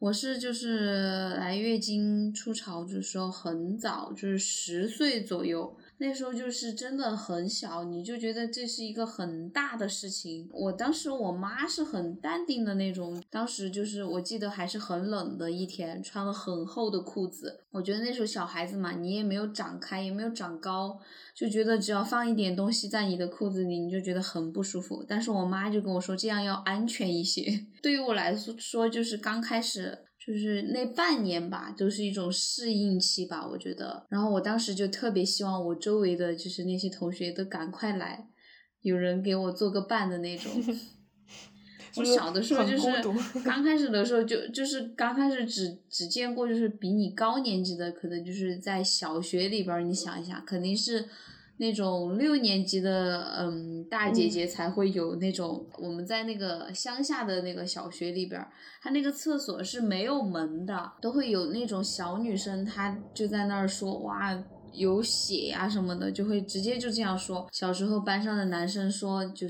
我是就是来月经初潮的时候很早，就是10岁左右，那时候就是真的很小，你就觉得这是一个很大的事情。我当时我妈是很淡定的那种，当时就是我记得还是很冷的一天，穿了很厚的裤子，我觉得那时候小孩子嘛，你也没有长开也没有长高，就觉得只要放一点东西在你的裤子里你就觉得很不舒服。但是我妈就跟我说这样要安全一些。对于我来说就是刚开始就是那半年吧，都是一种适应期吧，我觉得。然后我当时就特别希望我周围的就是那些同学都赶快来，有人给我做个伴的那种。我小的时候就是刚开始的时候就是刚开始只见过就是比你高年级的，可能就是在小学里边，你想一下，肯定是那种6年级的大姐姐才会有那种。我们在那个乡下的那个小学里边，她那个厕所是没有门的，都会有那种小女生，她就在那儿说哇有血啊什么的，就会直接就这样说。小时候班上的男生说就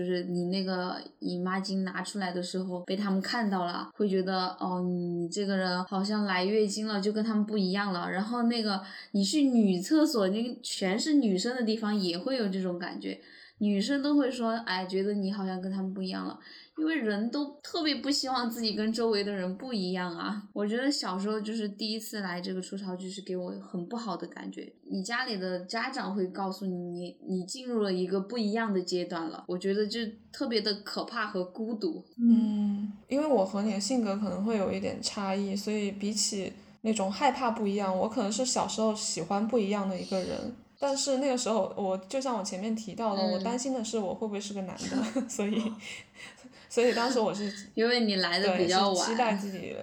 是你那个姨妈巾拿出来的时候被他们看到了，会觉得哦你这个人好像来月经了，就跟他们不一样了。然后那个你去女厕所，那全是女生的地方也会有这种感觉，女生都会说哎觉得你好像跟他们不一样了，因为人都特别不希望自己跟周围的人不一样啊。我觉得小时候就是第一次来这个初潮，就是给我很不好的感觉。你家里的家长会告诉你你进入了一个不一样的阶段了，我觉得就特别的可怕和孤独。因为我和你的性格可能会有一点差异，所以比起那种害怕不一样，我可能是小时候喜欢不一样的一个人。但是那个时候我就像我前面提到的，我担心的是我会不会是个男的所以当时我是因为你来的比较晚，期待自己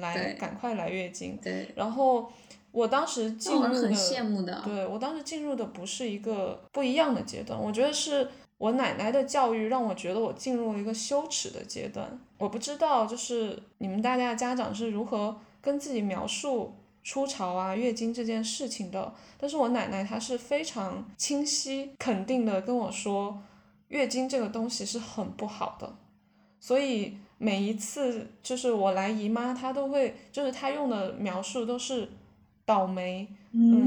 来赶快来月经。对，然后我当时进入的很羡慕的。对，我当时进入的不是一个不一样的阶段，我觉得是我奶奶的教育让我觉得我进入了一个羞耻的阶段。我不知道就是你们大家的家长是如何跟自己描述初潮啊月经这件事情的，但是我奶奶她是非常清晰肯定的跟我说月经这个东西是很不好的。所以每一次就是我来姨妈，她都会就是她用的描述都是倒霉。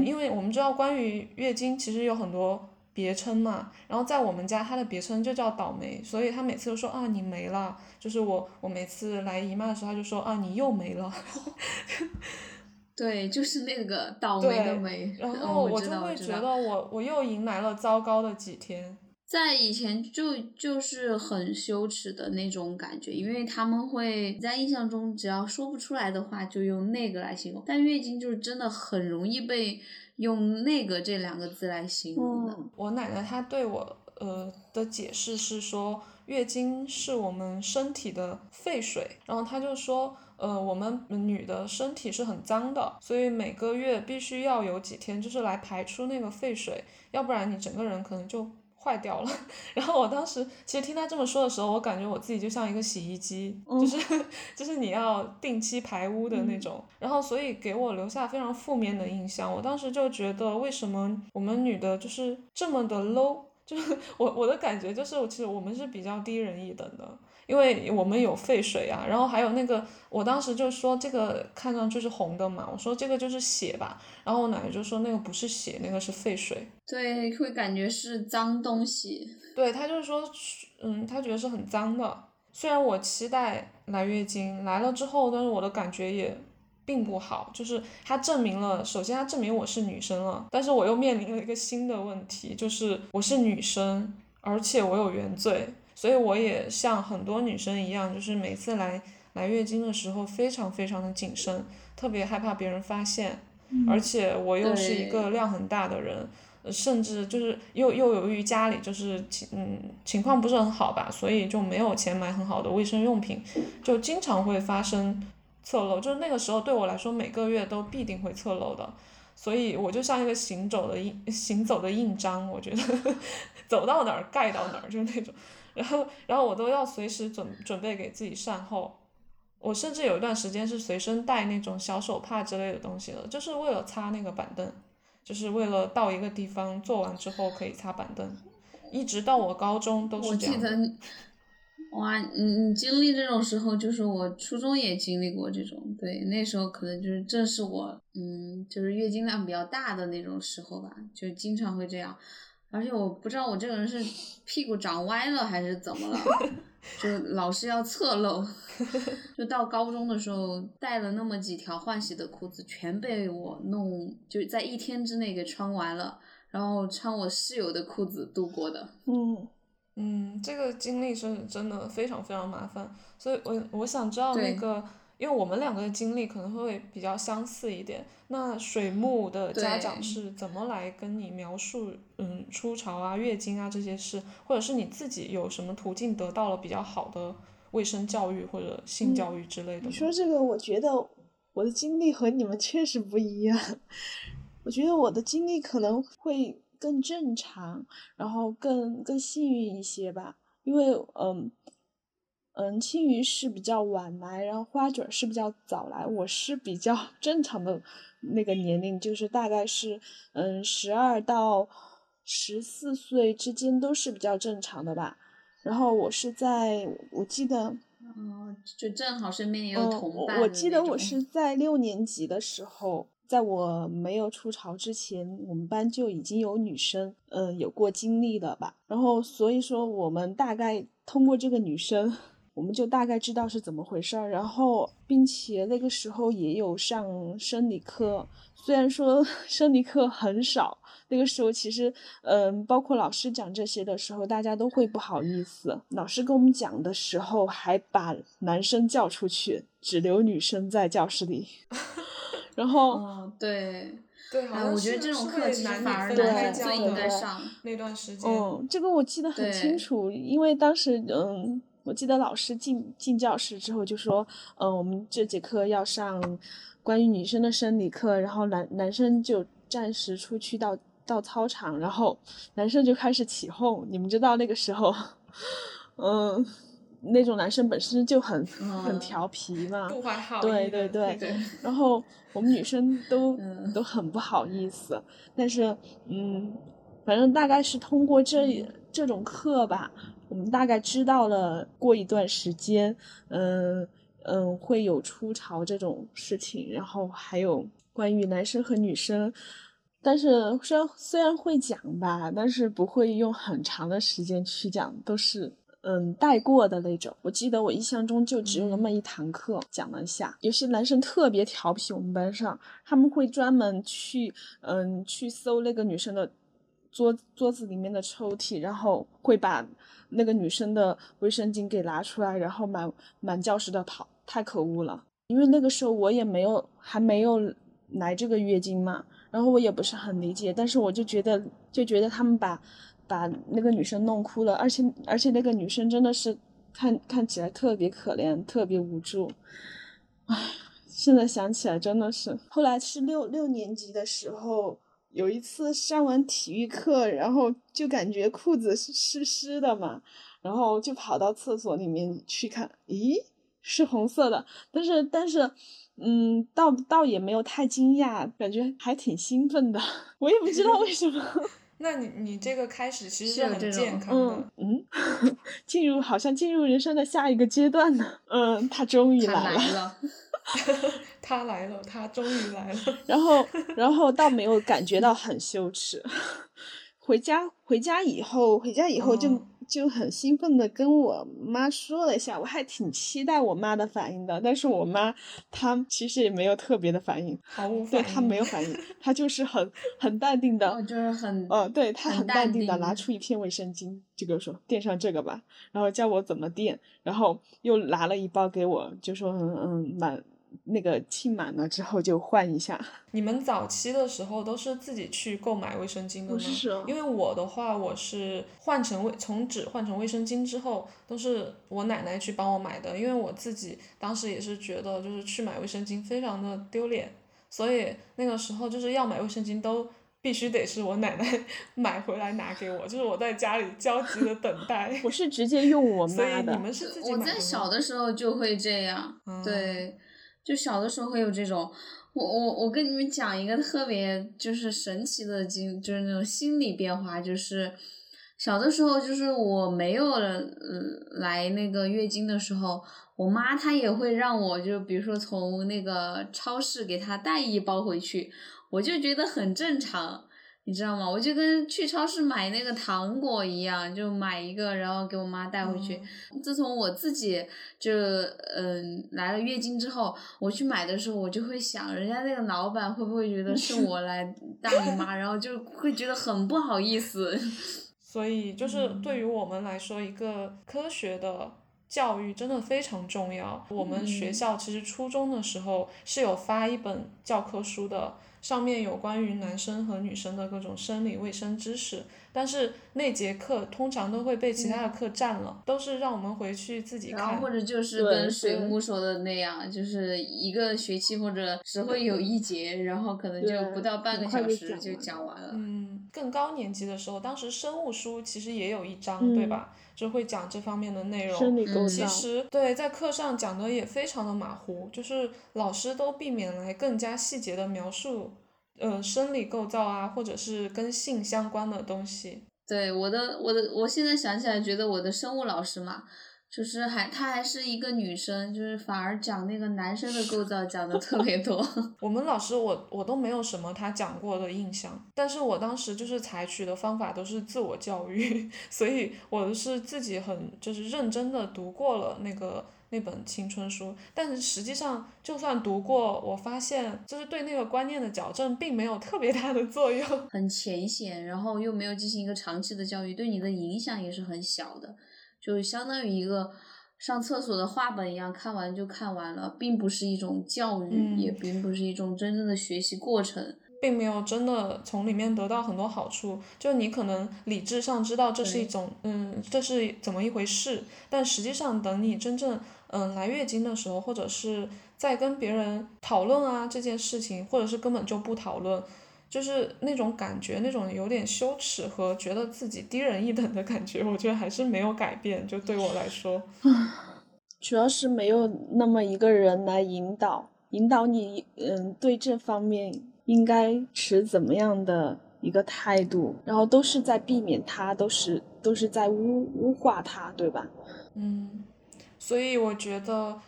因为我们知道关于月经其实有很多别称嘛，然后在我们家她的别称就叫倒霉，所以她每次都说啊你没了，就是我每次来姨妈的时候她就说啊你又没了对，就是那个倒霉的霉。然后我就会觉得我又迎来了糟糕的几天。在以前就是很羞耻的那种感觉，因为他们会在印象中只要说不出来的话就用那个来形容，但月经就是真的很容易被用那个这两个字来形容的。我奶奶她对我的解释是说，月经是我们身体的废水，然后他就说我们女的身体是很脏的，所以每个月必须要有几天就是来排出那个废水，要不然你整个人可能就坏掉了。然后我当时其实听他这么说的时候，我感觉我自己就像一个洗衣机，就是你要定期排污的那种，然后所以给我留下非常负面的印象。我当时就觉得为什么我们女的就是这么的 low， 就是我的感觉就是其实我们是比较低人一等的，因为我们有废水啊。然后还有那个我当时就说这个看上去是红的嘛，我说这个就是血吧，然后我奶奶就说那个不是血，那个是废水。对，会感觉是脏东西。对，她就是说她觉得是很脏的。虽然我期待来月经，来了之后，但是我的感觉也并不好，就是它证明了，首先它证明我是女生了，但是我又面临了一个新的问题，就是我是女生，而且我有原罪。所以我也像很多女生一样，就是每次来月经的时候非常非常的谨慎，特别害怕别人发现，而且我又是一个量很大的人，甚至就是又由于家里就是情况不是很好吧，所以就没有钱买很好的卫生用品，就经常会发生侧漏，就是那个时候对我来说每个月都必定会侧漏的，所以我就像一个行走的印章，我觉得走到哪儿盖到哪儿，就是那种。然后我都要随时准备给自己善后，我甚至有一段时间是随身带那种小手帕之类的东西的，就是为了擦那个板凳，就是为了到一个地方做完之后可以擦板凳，一直到我高中都是这样的。我记得哇，你经历这种时候，就是我初中也经历过这种，对，那时候可能就是正是我就是月经量比较大的那种时候吧，就经常会这样。而且我不知道我这个人是屁股长歪了还是怎么了，就老是要侧漏。就到高中的时候，带了那么几条换洗的裤子，全被我就在一天之内给穿完了，然后穿我室友的裤子度过的。这个经历是真的非常非常麻烦，所以我想知道那个，因为我们两个的经历可能会比较相似一点，那水木的家长是怎么来跟你描述初潮啊、月经啊这些事，或者是你自己有什么途径得到了比较好的卫生教育或者性教育之类的？你说这个，我觉得我的经历和你们确实不一样。我觉得我的经历可能会更正常，然后更幸运一些吧，因为青鱼是比较晚来，然后花卷是比较早来，我是比较正常的那个年龄，就是大概是12到14岁之间都是比较正常的吧。然后我是我记得就正好身边也有同伴，我记得我是在6年级的时候，在我没有出潮之前，我们班就已经有女生有过经历的吧，然后所以说我们大概通过这个女生我们就大概知道是怎么回事儿，然后并且那个时候也有上生理课，虽然说生理课很少，那个时候其实包括老师讲这些的时候大家都会不好意思，老师跟我们讲的时候还把男生叫出去，只留女生在教室里。然后对，好像我觉得这种课其实反而男生最应该上那段时间。这个我记得很清楚，因为当时我记得老师进教室之后就说，我们这节课要上关于女生的生理课，然后男生就暂时出去到操场，然后男生就开始起哄，你们知道那个时候，那种男生本身就很调皮嘛，不怀好意，对，然后我们女生都很不好意思，但是反正大概是通过这种课吧，我们大概知道了过一段时间会有初潮这种事情，然后还有关于男生和女生，但是虽然会讲吧，但是不会用很长的时间去讲，都是带过的那种。我记得我印象中就只有那么一堂课讲了一下，有些男生特别调皮，我们班上他们会专门去搜那个女生的桌子里面的抽屉，然后会把那个女生的卫生巾给拿出来，然后满教室的跑，太可恶了。因为那个时候我也还没有来这个月经嘛，然后我也不是很理解，但是我就觉得他们把把那个女生弄哭了，而且那个女生真的是看起来特别可怜，特别无助。唉，现在想起来真的是。后来是六年级的时候，有一次上完体育课，然后就感觉裤子是湿湿的嘛，然后就跑到厕所里面去看，咦，是红色的，但是。嗯，倒也没有太惊讶，感觉还挺兴奋的，我也不知道为什么。那你这个开始其实是很健康的，进入人生的下一个阶段呢。嗯，他终于来了，他来了，他终于来了。然后倒没有感觉到很羞耻。回家以后就很兴奋的跟我妈说了一下，我还挺期待我妈的反应的，但是我妈她其实也没有特别的反应，毫无反应，对，她没有反应，她就是很淡定的，就是很对，她很淡定的拿出一片卫生巾，就跟我说垫上这个吧，然后教我怎么垫，然后又拿了一包给我，就说那个浸满了之后就换一下。你们早期的时候都是自己去购买卫生巾的吗？不是、啊、因为我的话，我是从纸换成卫生巾之后都是我奶奶去帮我买的，因为我自己当时也是觉得就是去买卫生巾非常的丢脸，所以那个时候就是要买卫生巾都必须得是我奶奶买回来拿给我，就是我在家里焦急的等待。我是直接用我妈的。所以你们是自己买的吗？我在小的时候就会这样、对，就小的时候会有这种。我跟你们讲一个特别就是神奇的就是那种心理变化，就是小的时候就是我没有来那个月经的时候，我妈她也会让我就比如说从那个超市给她带一包回去，我就觉得很正常，你知道吗？我就跟去超市买那个糖果一样，就买一个然后给我妈带回去。自从我自己就来了月经之后，我去买的时候我就会想，人家那个老板会不会觉得是我来当你妈，然后就会觉得很不好意思。所以就是对于我们来说，一个科学的教育真的非常重要。我们学校其实初中的时候是有发一本教科书的，上面有关于男生和女生的各种生理卫生知识，但是那节课通常都会被其他的课占了，都是让我们回去自己看，然后或者就是跟水木说的那样，就是一个学期或者只会有一节，然后可能就不到半个小时就讲完了。更高年级的时候，当时生物书其实也有一章、对吧，就会讲这方面的内容。生理构造其实对在课上讲的也非常的马虎，就是老师都避免来更加细节的描述生理构造啊，或者是跟性相关的东西。对，我现在想起来觉得我的生物老师嘛，就是她还是一个女生，就是反而讲那个男生的构造讲的特别多。我们老师我都没有什么她讲过的印象，但是我当时就是采取的方法都是自我教育，所以我是自己很就是认真的读过了那本青春书，但是实际上就算读过，我发现就是对那个观念的矫正并没有特别大的作用，很浅显，然后又没有进行一个长期的教育，对你的影响也是很小的，就相当于一个上厕所的话本一样，看完就看完了，并不是一种教育、也并不是一种真正的学习过程，并没有真的从里面得到很多好处。就你可能理智上知道这是一种这是怎么一回事，但实际上等你真正来月经的时候，或者是在跟别人讨论啊这件事情，或者是根本就不讨论，就是那种感觉，那种有点羞耻和觉得自己低人一等的感觉，我觉得还是没有改变，就对我来说主要是没有那么一个人来引导你对这方面应该持怎么样的一个态度，然后都是在避免它，都是在污化它，对吧？所以我觉得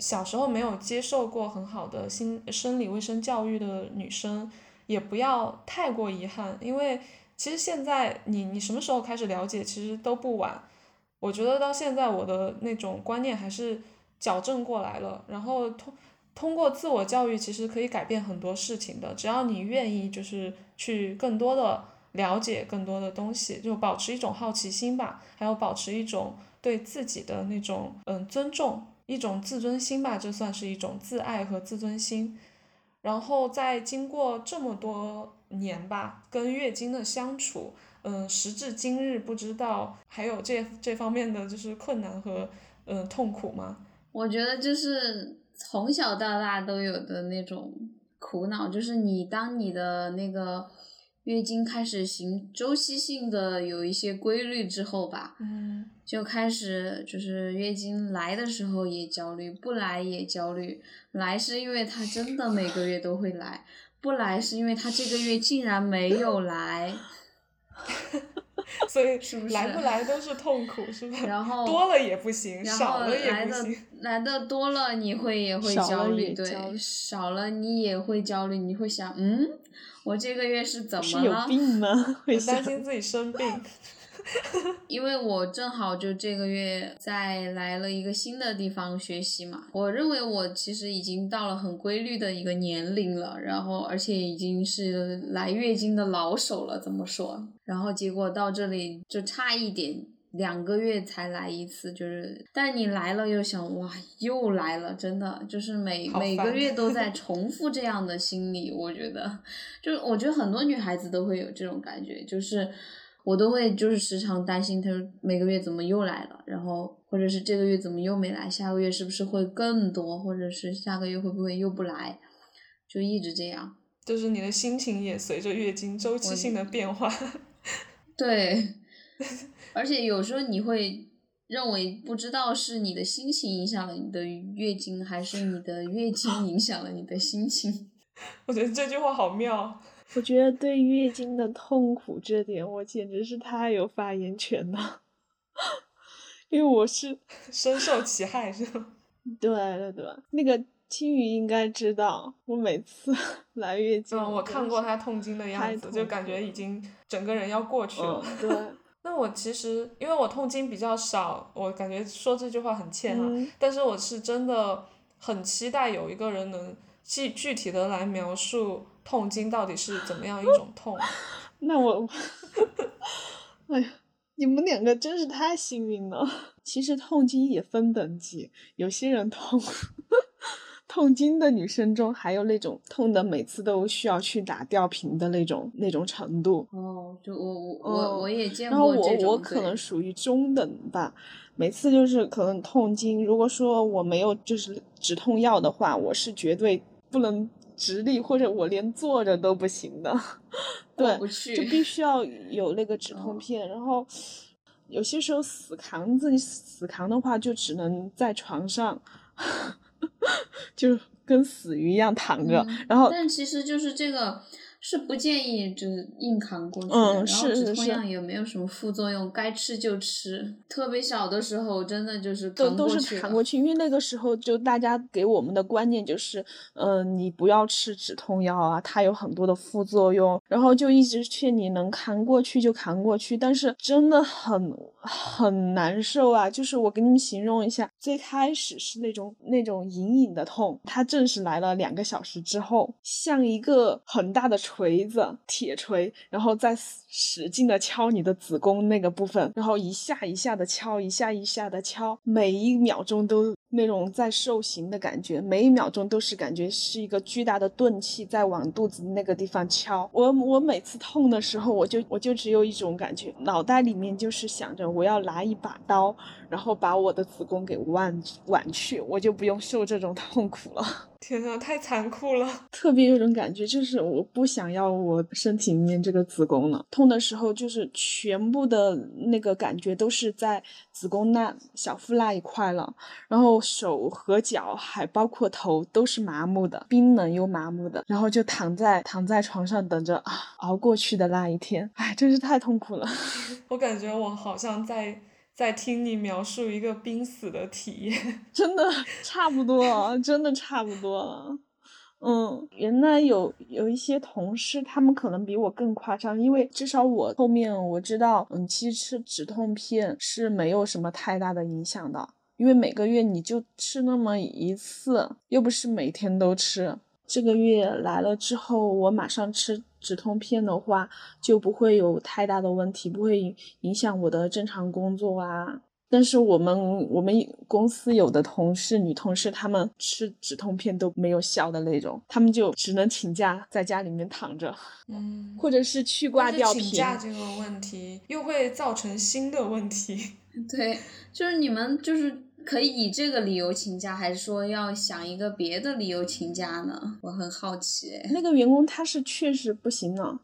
小时候没有接受过很好的生理卫生教育的女生也不要太过遗憾，因为其实现在你什么时候开始了解其实都不晚。我觉得到现在我的那种观念还是矫正过来了，然后通过自我教育其实可以改变很多事情的，只要你愿意就是去更多的了解更多的东西，就保持一种好奇心吧，还有保持一种对自己的那种尊重，一种自尊心吧，这算是一种自爱和自尊心。然后在经过这么多年吧跟月经的相处，时至今日不知道还有这方面的就是困难和痛苦吗？我觉得就是从小到大都有的那种苦恼，就是你当你的那个月经开始行周期性的有一些规律之后吧，就开始就是月经来的时候也焦虑，不来也焦虑，来是因为它真的每个月都会来，不来是因为它这个月竟然没有来所以是不是来不来都是痛苦，是吧？然后多了也不行，少了也不行。来的多了你也会焦虑，对，少了你也会焦虑，你会想，我这个月是怎么了？是有病吗？会担心自己生病。因为我正好就这个月在来了一个新的地方学习嘛，我认为我其实已经到了很规律的一个年龄了，然后而且已经是来月经的老手了，怎么说？然后结果到这里就差一点，2个月才来一次，就是，但你来了又想，哇，又来了，真的就是每个月都在重复这样的心理，我觉得，就是我觉得很多女孩子都会有这种感觉，就是。我都会就是时常担心他每个月怎么又来了，然后或者是这个月怎么又没来，下个月是不是会更多，或者是下个月会不会又不来，就一直这样，就是你的心情也随着月经周期性的变化。对，而且有时候你会认为不知道是你的心情影响了你的月经，还是你的月经影响了你的心情。我觉得这句话好妙。我觉得对月经的痛苦这点我简直是太有发言权了，因为我是深受其害，是吧？对，那个青鱼应该知道，我每次来月经我看过她痛经的样子，就感觉已经整个人要过去了。对，那我其实因为我痛经比较少，我感觉说这句话很欠但是我是真的很期待有一个人能具体的来描述痛经到底是怎么样一种痛。那我哎呀，你们两个真是太幸运了。其实痛经也分等级，有些人痛经的女生中，还有那种痛的每次都需要去打吊瓶的那种程度。就我也见过这种。然后我可能属于中等吧，每次就是可能痛经，如果说我没有就是止痛药的话，我是绝对不能直立，或者我连坐着都不行的。对，就必须要有那个止痛片。然后有些时候自己死扛的话，就只能在床上就跟死鱼一样躺着。然后但其实就是这个是不建议就是硬扛过去的。然后止痛药也没有什么副作用，该吃就吃。特别小的时候真的就是扛过去了，都是扛过去。因为那个时候就大家给我们的观念就是你不要吃止痛药啊，它有很多的副作用，然后就一直劝你能扛过去就扛过去，但是真的很难受啊。就是我给你们形容一下，最开始是那种隐隐的痛，它正式来了2个小时之后，像一个很大的锤子，铁锤，然后再使劲的敲你的子宫那个部分，然后一下一下的敲，一下一下的敲，每一秒钟都那种在受刑的感觉，每一秒钟都是感觉是一个巨大的钝器在往肚子那个地方敲。我每次痛的时候，我就只有一种感觉，脑袋里面就是想着我要拿一把刀，然后把我的子宫给剜去，我就不用受这种痛苦了。天哪，太残酷了！特别有种感觉，就是我不想要我身体里面这个子宫了。痛的时候，就是全部的那个感觉都是在子宫那小腹那一块了，然后手和脚还包括头都是麻木的，冰冷又麻木的，然后就躺在床上等着熬过去的那一天。哎，真是太痛苦了。我感觉我好像在听你描述一个濒死的体验。真的差不多了。原来有一些同事他们可能比我更夸张，因为至少我后面我知道其实吃止痛片是没有什么太大的影响的，因为每个月你就吃那么一次，又不是每天都吃。这个月来了之后，我马上吃止痛片的话就不会有太大的问题，不会影响我的正常工作啊。但是我们公司有的同事女同事她们吃止痛片都没有效的那种，她们就只能请假在家里面躺着，或者是去挂吊瓶。请假这个问题又会造成新的问题。对，就是你们就是可以以这个理由请假，还是说要想一个别的理由请假呢？我很好奇。那个员工他是确实不行了，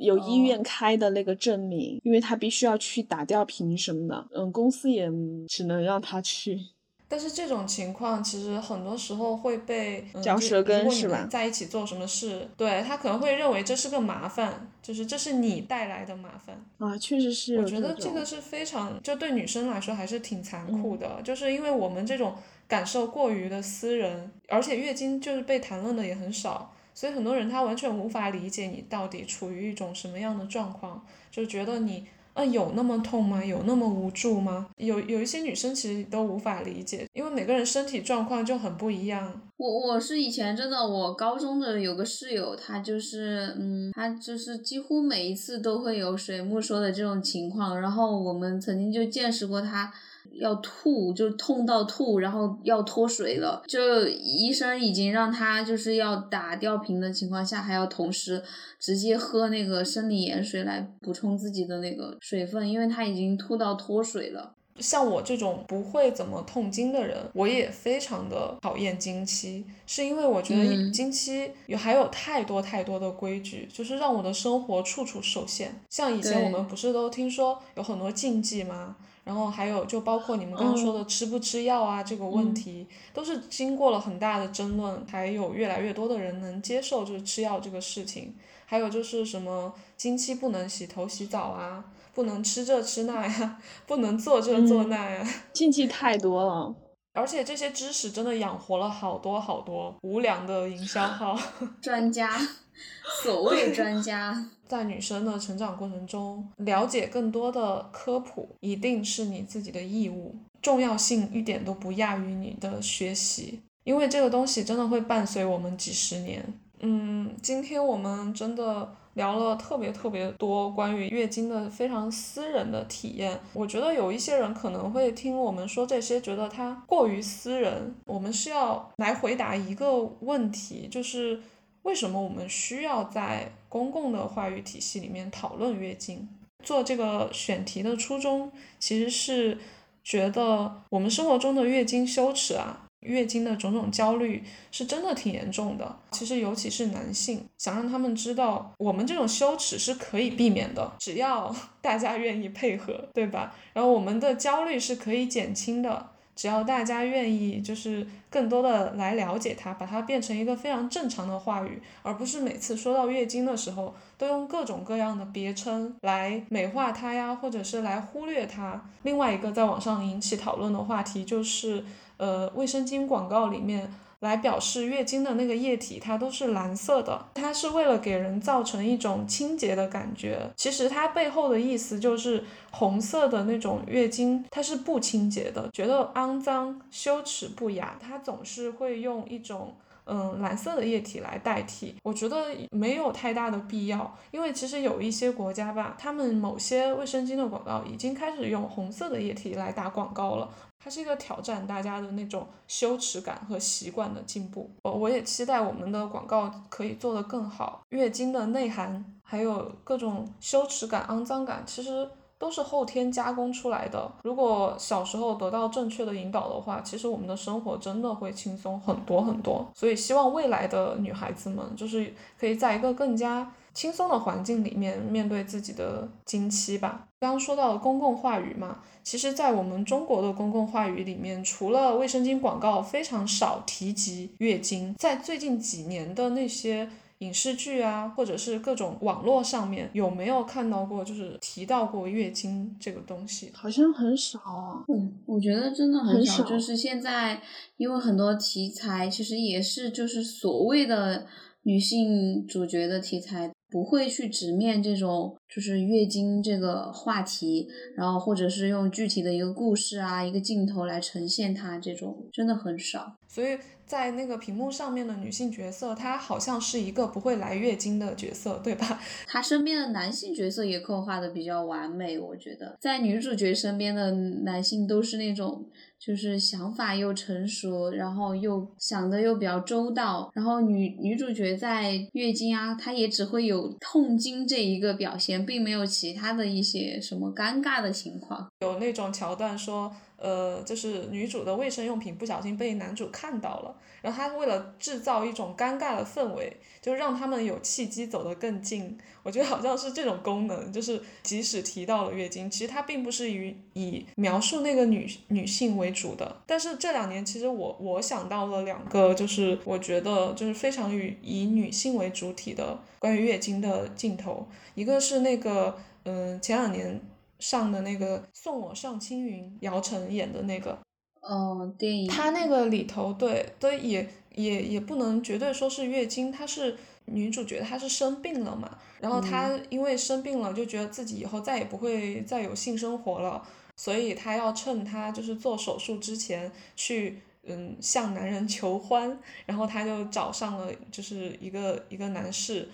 有医院开的那个证明，因为他必须要去打吊瓶什么的，公司也只能让他去。但是这种情况其实很多时候会被嚼舌根是吧？在一起做什么事，对，他可能会认为这是个麻烦，就是这是你带来的麻烦啊，确实是。我觉得这个是非常，就对女生来说还是挺残酷的，就是因为我们这种感受过于的私人，而且月经就是被谈论的也很少，所以很多人他完全无法理解你到底处于一种什么样的状况，就觉得你有那么痛吗？有那么无助吗？有一些女生其实都无法理解，因为每个人身体状况就很不一样。我是以前真的，我高中的有个室友，她就是她就是几乎每一次都会有水木说的这种情况，然后我们曾经就见识过她要吐，就痛到吐，然后要脱水了，就医生已经让他就是要打吊瓶的情况下，还要同时直接喝那个生理盐水来补充自己的那个水分，因为他已经吐到脱水了。像我这种不会怎么痛经的人，我也非常的讨厌经期，是因为我觉得经期还有太多太多的规矩，就是让我的生活处处受限。像以前我们不是都听说有很多禁忌吗？然后还有就包括你们刚刚说的吃不吃药啊这个问题，都是经过了很大的争论，还有越来越多的人能接受就是吃药这个事情。还有就是什么经期不能洗头洗澡啊，不能吃这吃那呀，不能做这做那呀，禁忌太多了。而且这些知识真的养活了好多好多无良的营销号专家，所谓专家。在女生的成长过程中，了解更多的科普一定是你自己的义务，重要性一点都不亚于你的学习，因为这个东西真的会伴随我们几十年。今天我们真的聊了特别特别多关于月经的非常私人的体验，我觉得有一些人可能会听我们说这些觉得它过于私人。我们是要来回答一个问题，就是为什么我们需要在公共的话语体系里面讨论月经？做这个选题的初衷其实是觉得我们生活中的月经羞耻啊，月经的种种焦虑是真的挺严重的，其实尤其是男性，想让他们知道我们这种羞耻是可以避免的，只要大家愿意配合，对吧？然后我们的焦虑是可以减轻的，只要大家愿意就是更多的来了解它，把它变成一个非常正常的话语，而不是每次说到月经的时候都用各种各样的别称来美化它呀，或者是来忽略它。另外一个在网上引起讨论的话题就是卫生巾广告里面来表示月经的那个液体它都是蓝色的，它是为了给人造成一种清洁的感觉，其实它背后的意思就是红色的那种月经它是不清洁的，觉得肮脏羞耻不雅，它总是会用一种蓝色的液体来代替，我觉得没有太大的必要。因为其实有一些国家吧，他们某些卫生巾的广告已经开始用红色的液体来打广告了，它是一个挑战大家的那种羞耻感和习惯的进步。我也期待我们的广告可以做得更好。月经的内涵还有各种羞耻感肮脏感其实都是后天加工出来的，如果小时候得到正确的引导的话，其实我们的生活真的会轻松很多很多。所以希望未来的女孩子们就是可以在一个更加轻松的环境里面面对自己的经期吧。刚刚说到的公共话语嘛，其实在我们中国的公共话语里面，除了卫生巾广告非常少提及月经，在最近几年的那些影视剧啊，或者是各种网络上面有没有看到过就是提到过月经这个东西？好像很少啊。我觉得真的很少，就是现在因为很多题材其实也是就是所谓的女性主角的题材，不会去直面这种就是月经这个话题，然后或者是用具体的一个故事啊一个镜头来呈现它，这种真的很少。所以在那个屏幕上面的女性角色，她好像是一个不会来月经的角色，对吧？她身边的男性角色也刻画的比较完美，我觉得在女主角身边的男性都是那种就是想法又成熟，然后又想的又比较周到，然后女主角在月经啊，她也只会有痛经这一个表现，并没有其他的一些什么尴尬的情况。有那种桥段说就是女主的卫生用品不小心被男主看到了，然后他为了制造一种尴尬的氛围，就让他们有契机走得更近。我觉得好像是这种功能，就是即使提到了月经，其实它并不是以描述那个女性为主的。但是这两年其实我想到了两个，就是我觉得就是非常以女性为主体的关于月经的镜头。一个是那个前两年上的那个《送我上青云》，姚晨演的那个电影，他那个里头对也不能绝对说是月经，他是女主角她是生病了嘛，然后她因为生病了就觉得自己以后再也不会再有性生活了，所以她要趁她就是做手术之前去向男人求欢，然后她就找上了就是一个男士，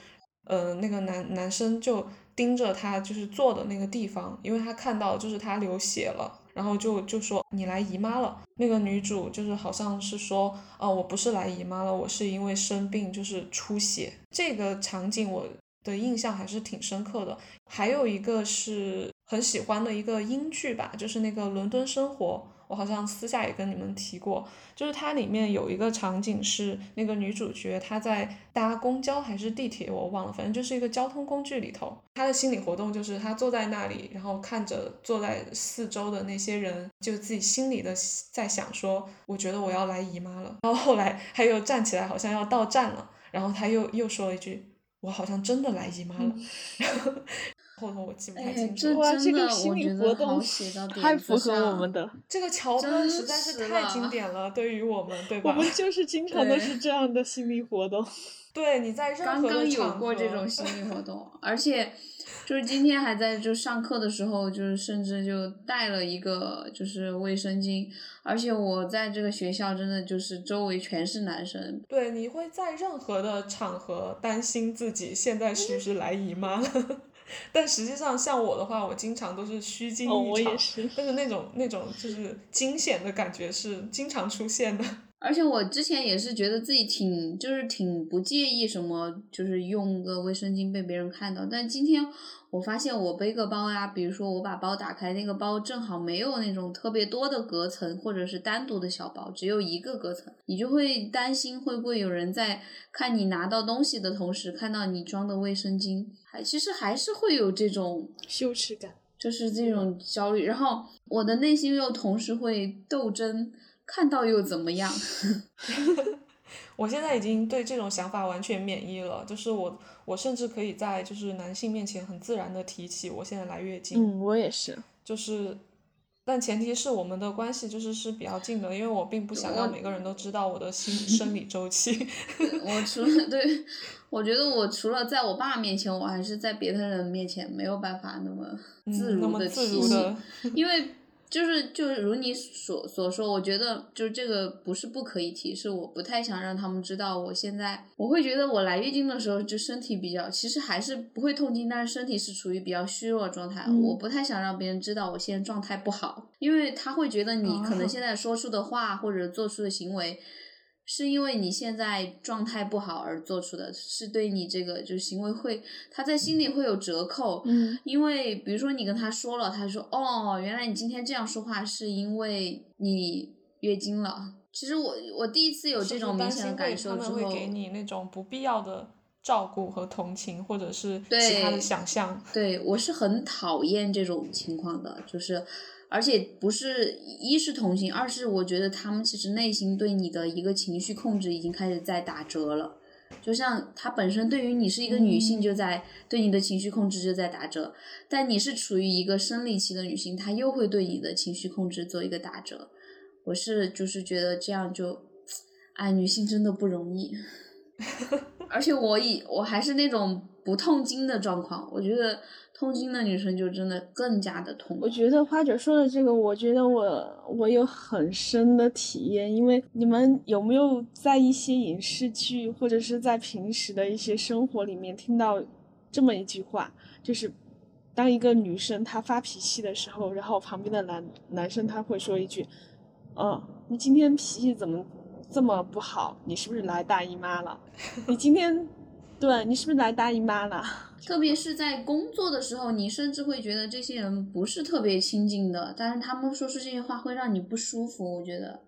那个男生就盯着他就是坐的那个地方，因为他看到就是他流血了，然后就说你来姨妈了。那个女主就是好像是说我不是来姨妈了，我是因为生病就是出血。这个场景我的印象还是挺深刻的。还有一个是很喜欢的一个英剧吧，就是那个《伦敦生活》，我好像私下也跟你们提过，就是它里面有一个场景是那个女主角她在搭公交还是地铁我忘了，反正就是一个交通工具里头，她的心理活动就是她坐在那里，然后看着坐在四周的那些人，就自己心里的在想说我觉得我要来姨妈了，然后后来她又站起来好像要到站了，然后她又说了一句我好像真的来姨妈了，然后后头我记不太清楚了，这个心理活动太符合我们的，这个桥段实在是太经典了，对于我们，对吧？我们就是经常都是这样的心理活动。对，你在任何的场合刚有过这种心理活动，而且就是今天还在就上课的时候，就是甚至就带了一个就是卫生巾，而且我在这个学校真的就是周围全是男生。对，你会在任何的场合担心自己现在是不是来姨妈了？但实际上像我的话，我经常都是虚惊一场，我也是，但是那种就是惊险的感觉是经常出现的。而且我之前也是觉得自己挺不介意什么，就是用个卫生巾被别人看到，但今天我发现我背个包呀，比如说我把包打开，那个包正好没有那种特别多的隔层，或者是单独的小包，只有一个隔层，你就会担心会不会有人在看你拿到东西的同时看到你装的卫生巾，其实还是会有这种羞耻感，就是这种焦虑，然后我的内心又同时会斗争，看到又怎么样？我现在已经对这种想法完全免疫了，就是我甚至可以在就是男性面前很自然的提起我现在来月经。我也是，就是但前提是我们的关系就是比较近的，因为我并不想让每个人都知道我的生理周期。我除了对，我觉得我除了在我爸面前，我还是在别的人面前没有办法那么自如的提起，因为就是如你所说，我觉得就是这个不是不可以提，是我不太想让他们知道我现在，我会觉得我来月经的时候就身体比较，其实还是不会痛经，但是身体是处于比较虚弱状态，我不太想让别人知道我现在状态不好，因为他会觉得你可能现在说出的话或者做出的行为是因为你现在状态不好而做出的，是对你这个就是行为会，他在心里会有折扣。因为比如说你跟他说了，他说原来你今天这样说话是因为你月经了。其实我第一次有这种明显的感受之后，他们会给你那种不必要的照顾和同情，或者是其他的想象。对，我是很讨厌这种情况的，就是。而且不是一是同情，二是我觉得他们其实内心对你的一个情绪控制已经开始在打折了，就像他本身对于你是一个女性就在对你的情绪控制就在打折，但你是处于一个生理期的女性，她又会对你的情绪控制做一个打折。我是就是觉得这样就女性真的不容易。而且我还是那种不痛经的状况，我觉得痛经的女生就真的更加的痛。我觉得花姐说的这个，我觉得我有很深的体验，因为你们有没有在一些影视剧或者是在平时的一些生活里面听到这么一句话，就是当一个女生她发脾气的时候，然后旁边的男生他会说一句，你今天脾气怎么这么不好，你是不是来大姨妈了？你今天对你是不是来大姨妈了？特别是在工作的时候，你甚至会觉得这些人不是特别亲近的，但是他们说出这些话会让你不舒服。我觉得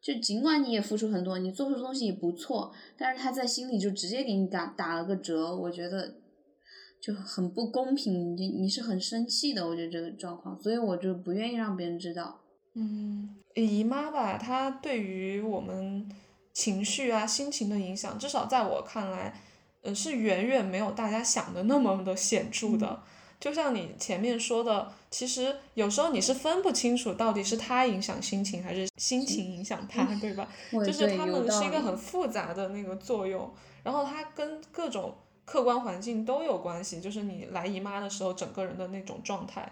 就尽管你也付出很多，你做出的东西也不错，但是他在心里就直接给你打了个折，我觉得就很不公平，你是很生气的，我觉得这个状况，所以我就不愿意让别人知道。姨妈吧，她对于我们情绪啊心情的影响，至少在我看来是远远没有大家想的那么的显著的。就像你前面说的，其实有时候你是分不清楚到底是他影响心情还是心情影响他，对吧？就是他们是一个很复杂的那个作用，然后它跟各种客观环境都有关系，就是你来姨妈的时候整个人的那种状态，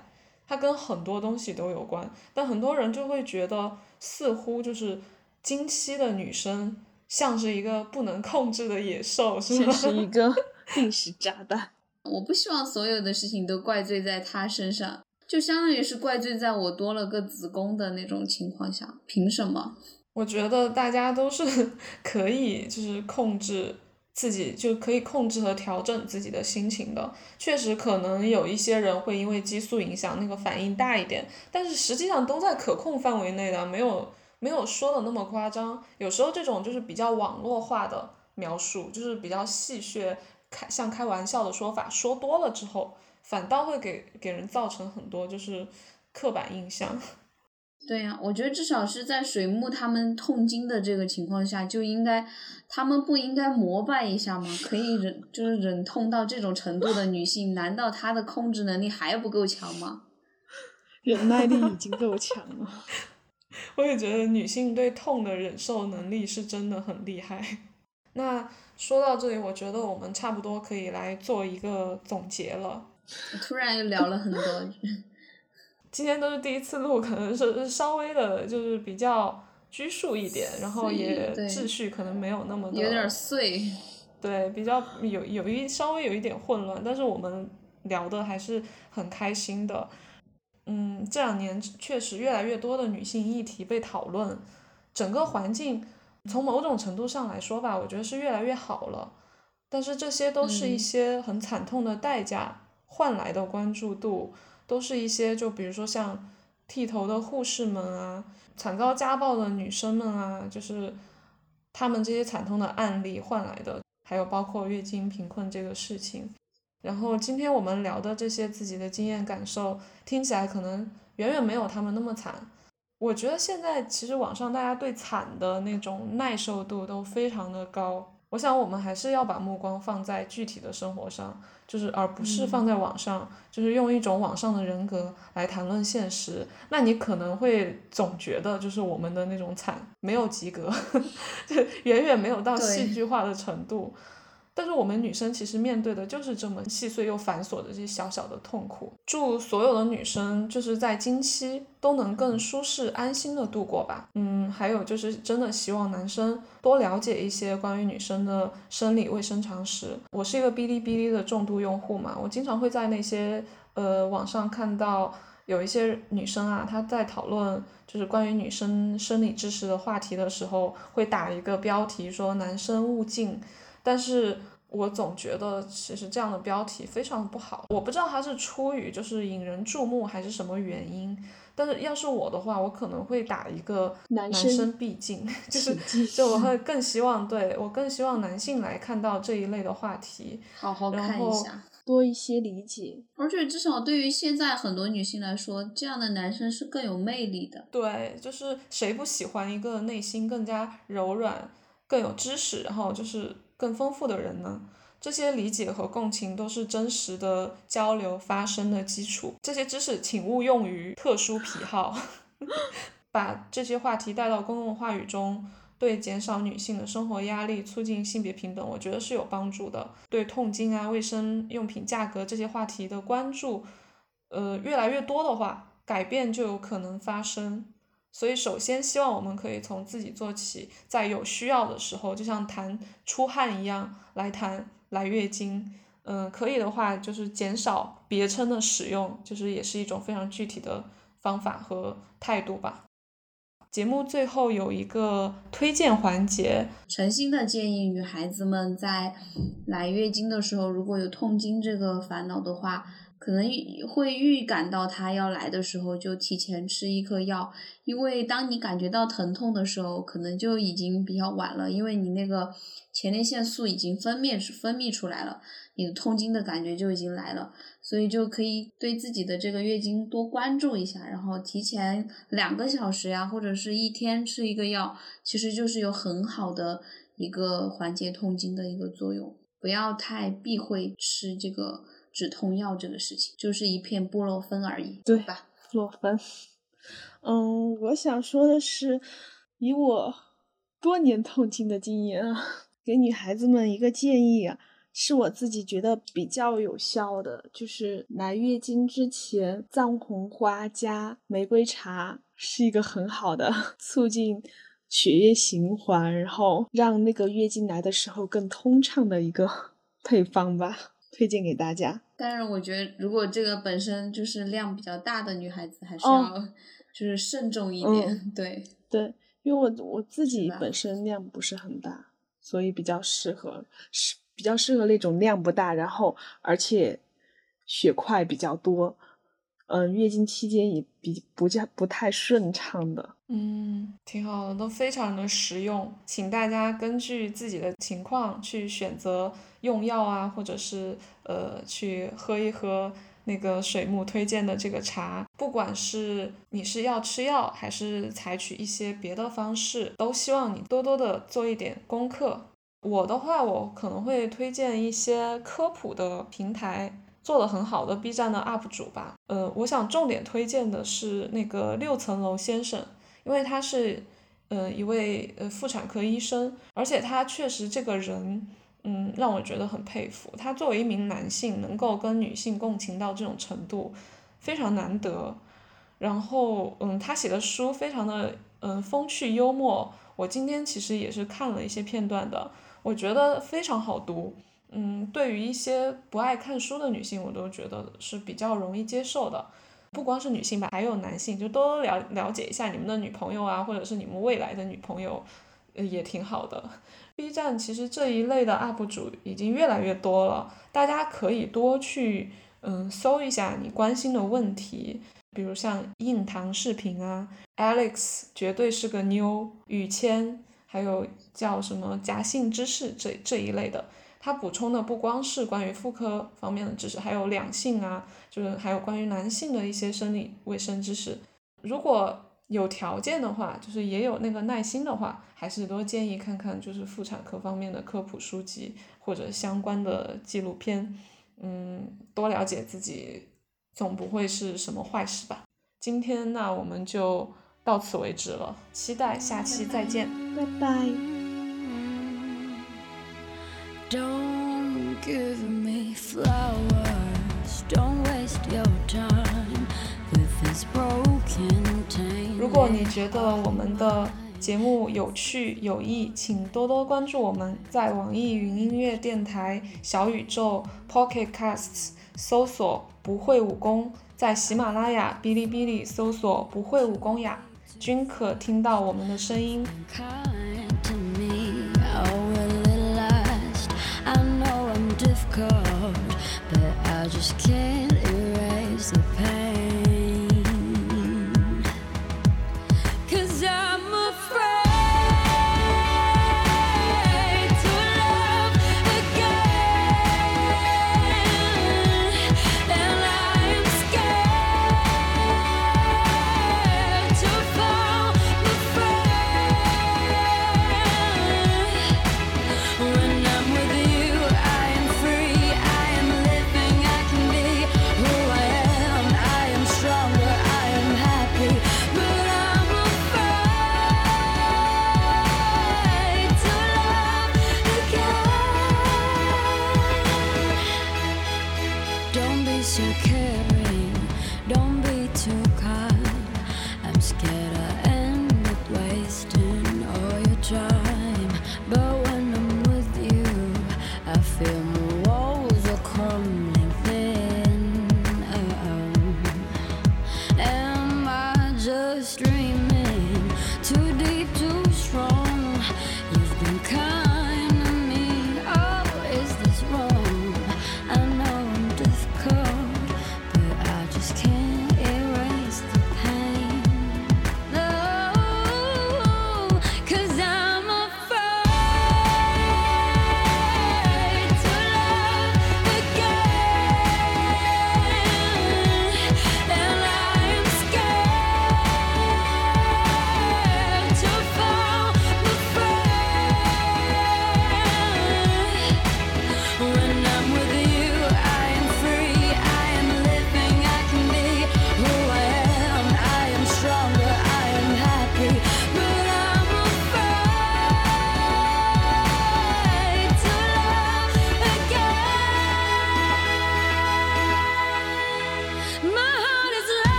它跟很多东西都有关。但很多人就会觉得似乎就是经期的女生像是一个不能控制的野兽，是吧？是一个定时炸弹。我不希望所有的事情都怪罪在她身上，就相当于是怪罪在我多了个子宫的那种情况下，凭什么？我觉得大家都是可以就是控制自己，就可以控制和调整自己的心情的。确实可能有一些人会因为激素影响那个反应大一点，但是实际上都在可控范围内的，没有说的那么夸张。有时候这种就是比较网络化的描述，就是比较戏谑像开玩笑的说法，说多了之后反倒会给人造成很多就是刻板印象。对呀，我觉得至少是在水木他们痛经的这个情况下，就应该他们不应该膜拜一下吗？可以忍痛到这种程度的女性，难道她的控制能力还不够强吗？忍耐力已经够强了。我也觉得女性对痛的忍受能力是真的很厉害。那说到这里，我觉得我们差不多可以来做一个总结了。突然又聊了很多。今天都是第一次录，可能是稍微的就是比较拘束一点，然后也秩序可能没有那么的有点碎，对，比较稍微有一点混乱，但是我们聊的还是很开心的。这2年确实越来越多的女性议题被讨论，整个环境从某种程度上来说吧，我觉得是越来越好了，但是这些都是一些很惨痛的代价换来的关注度，都是一些就比如说像剃头的护士们啊，惨遭家暴的女生们啊，就是他们这些惨痛的案例换来的，还有包括月经贫困这个事情。然后今天我们聊的这些自己的经验感受，听起来可能远远没有他们那么惨。我觉得现在其实网上大家对惨的那种耐受度都非常的高，我想我们还是要把目光放在具体的生活上，就是而不是放在网上，就是用一种网上的人格来谈论现实。那你可能会总觉得就是我们的那种惨没有及格，就远远没有到戏剧化的程度，但是我们女生其实面对的就是这么细碎又繁琐的这些小小的痛苦。祝所有的女生就是在经期都能更舒适安心的度过吧。还有就是真的希望男生多了解一些关于女生的生理卫生常识。我是一个哔哩哔哩的重度用户嘛，我经常会在那些网上看到有一些女生啊，她在讨论就是关于女生生理知识的话题的时候，会打一个标题说男生勿近，但是我总觉得其实这样的标题非常不好，我不知道它是出于就是引人注目还是什么原因，但是要是我的话，我可能会打一个男生必进，就是我会更希望，对，我更希望男性来看到这一类的话题，好好看一下，多一些理解。而且至少对于现在很多女性来说，这样的男生是更有魅力的。对，就是谁不喜欢一个内心更加柔软更有知识然后就是更丰富的人呢？这些理解和共情都是真实的交流发生的基础，这些知识请勿用于特殊癖好。把这些话题带到公共话语中，对减少女性的生活压力、促进性别平等，我觉得是有帮助的。对痛经啊、卫生用品价格这些话题的关注，越来越多的话，改变就有可能发生。所以首先希望我们可以从自己做起，在有需要的时候，就像谈出汗一样来谈来月经。可以的话就是减少别称的使用，就是也是一种非常具体的方法和态度吧。节目最后有一个推荐环节，诚心的建议女孩子们在来月经的时候，如果有痛经这个烦恼的话，可能会预感到它要来的时候，就提前吃一颗药，因为当你感觉到疼痛的时候，可能就已经比较晚了，因为你那个前列腺素已经分泌出来了，你的痛经的感觉就已经来了，所以就可以对自己的这个月经多关注一下，然后提前2个小时呀，或者是一天吃一个药，其实就是有很好的一个缓解痛经的一个作用，不要太避讳吃这个止痛药这个事情，就是一片布洛芬而已，对吧？洛芬。我想说的是，以我多年痛经的经验啊，给女孩子们一个建议啊，是我自己觉得比较有效的，就是来月经之前，藏红花加玫瑰茶是一个很好的促进血液循环，然后让那个月经来的时候更通畅的一个配方吧。推荐给大家，但是我觉得如果这个本身就是量比较大的女孩子，还是要就是慎重一点。对，因为我自己本身量不是很大，所以比较适合那种量不大，然后而且血块比较多，月经期间也不太顺畅的。挺好的，都非常的实用，请大家根据自己的情况去选择用药啊，或者是去喝一喝那个水木推荐的这个茶，不管是你是要吃药还是采取一些别的方式，都希望你多多的做一点功课。我的话，我可能会推荐一些科普的平台，做得很好的 B 站的 UP 主吧。我想重点推荐的是那个6层楼先生，因为他是一位妇产科医生，而且他确实这个人让我觉得很佩服，他作为一名男性能够跟女性共情到这种程度非常难得。然后他写的书非常的风趣幽默，我今天其实也是看了一些片段的，我觉得非常好读。对于一些不爱看书的女性，我都觉得是比较容易接受的。不光是女性吧，还有男性，就多了解一下你们的女朋友啊，或者是你们未来的女朋友，也挺好的。B 站其实这一类的 UP 主已经越来越多了，大家可以多去搜一下你关心的问题，比如像硬糖视频啊， Alex 绝对是个妞，雨谦，还有叫什么夹性知识这一类的。它补充的不光是关于妇科方面的知识，还有两性啊，就是还有关于男性的一些生理卫生知识。如果有条件的话，就是也有那个耐心的话，还是多建议看看就是妇产科方面的科普书籍或者相关的纪录片，多了解自己总不会是什么坏事吧。今天那我们就到此为止了，期待下期再见，拜拜。Don't give me flowers, don't waste your time with this broken thing. 如果你觉得我们的节目有趣有益，请多多关注我们，在网易云音乐电台、小宇宙、Pocket Casts 搜索不会武功，在喜马拉雅、哔哩哔哩搜索不会武功呀，均可听到我们的声音。Difficult, but I just can't erase the pain, 'cause I'm afraid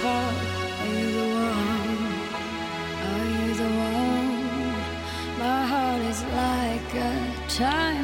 call? Are you the one? Are you the one? My heart is like a child.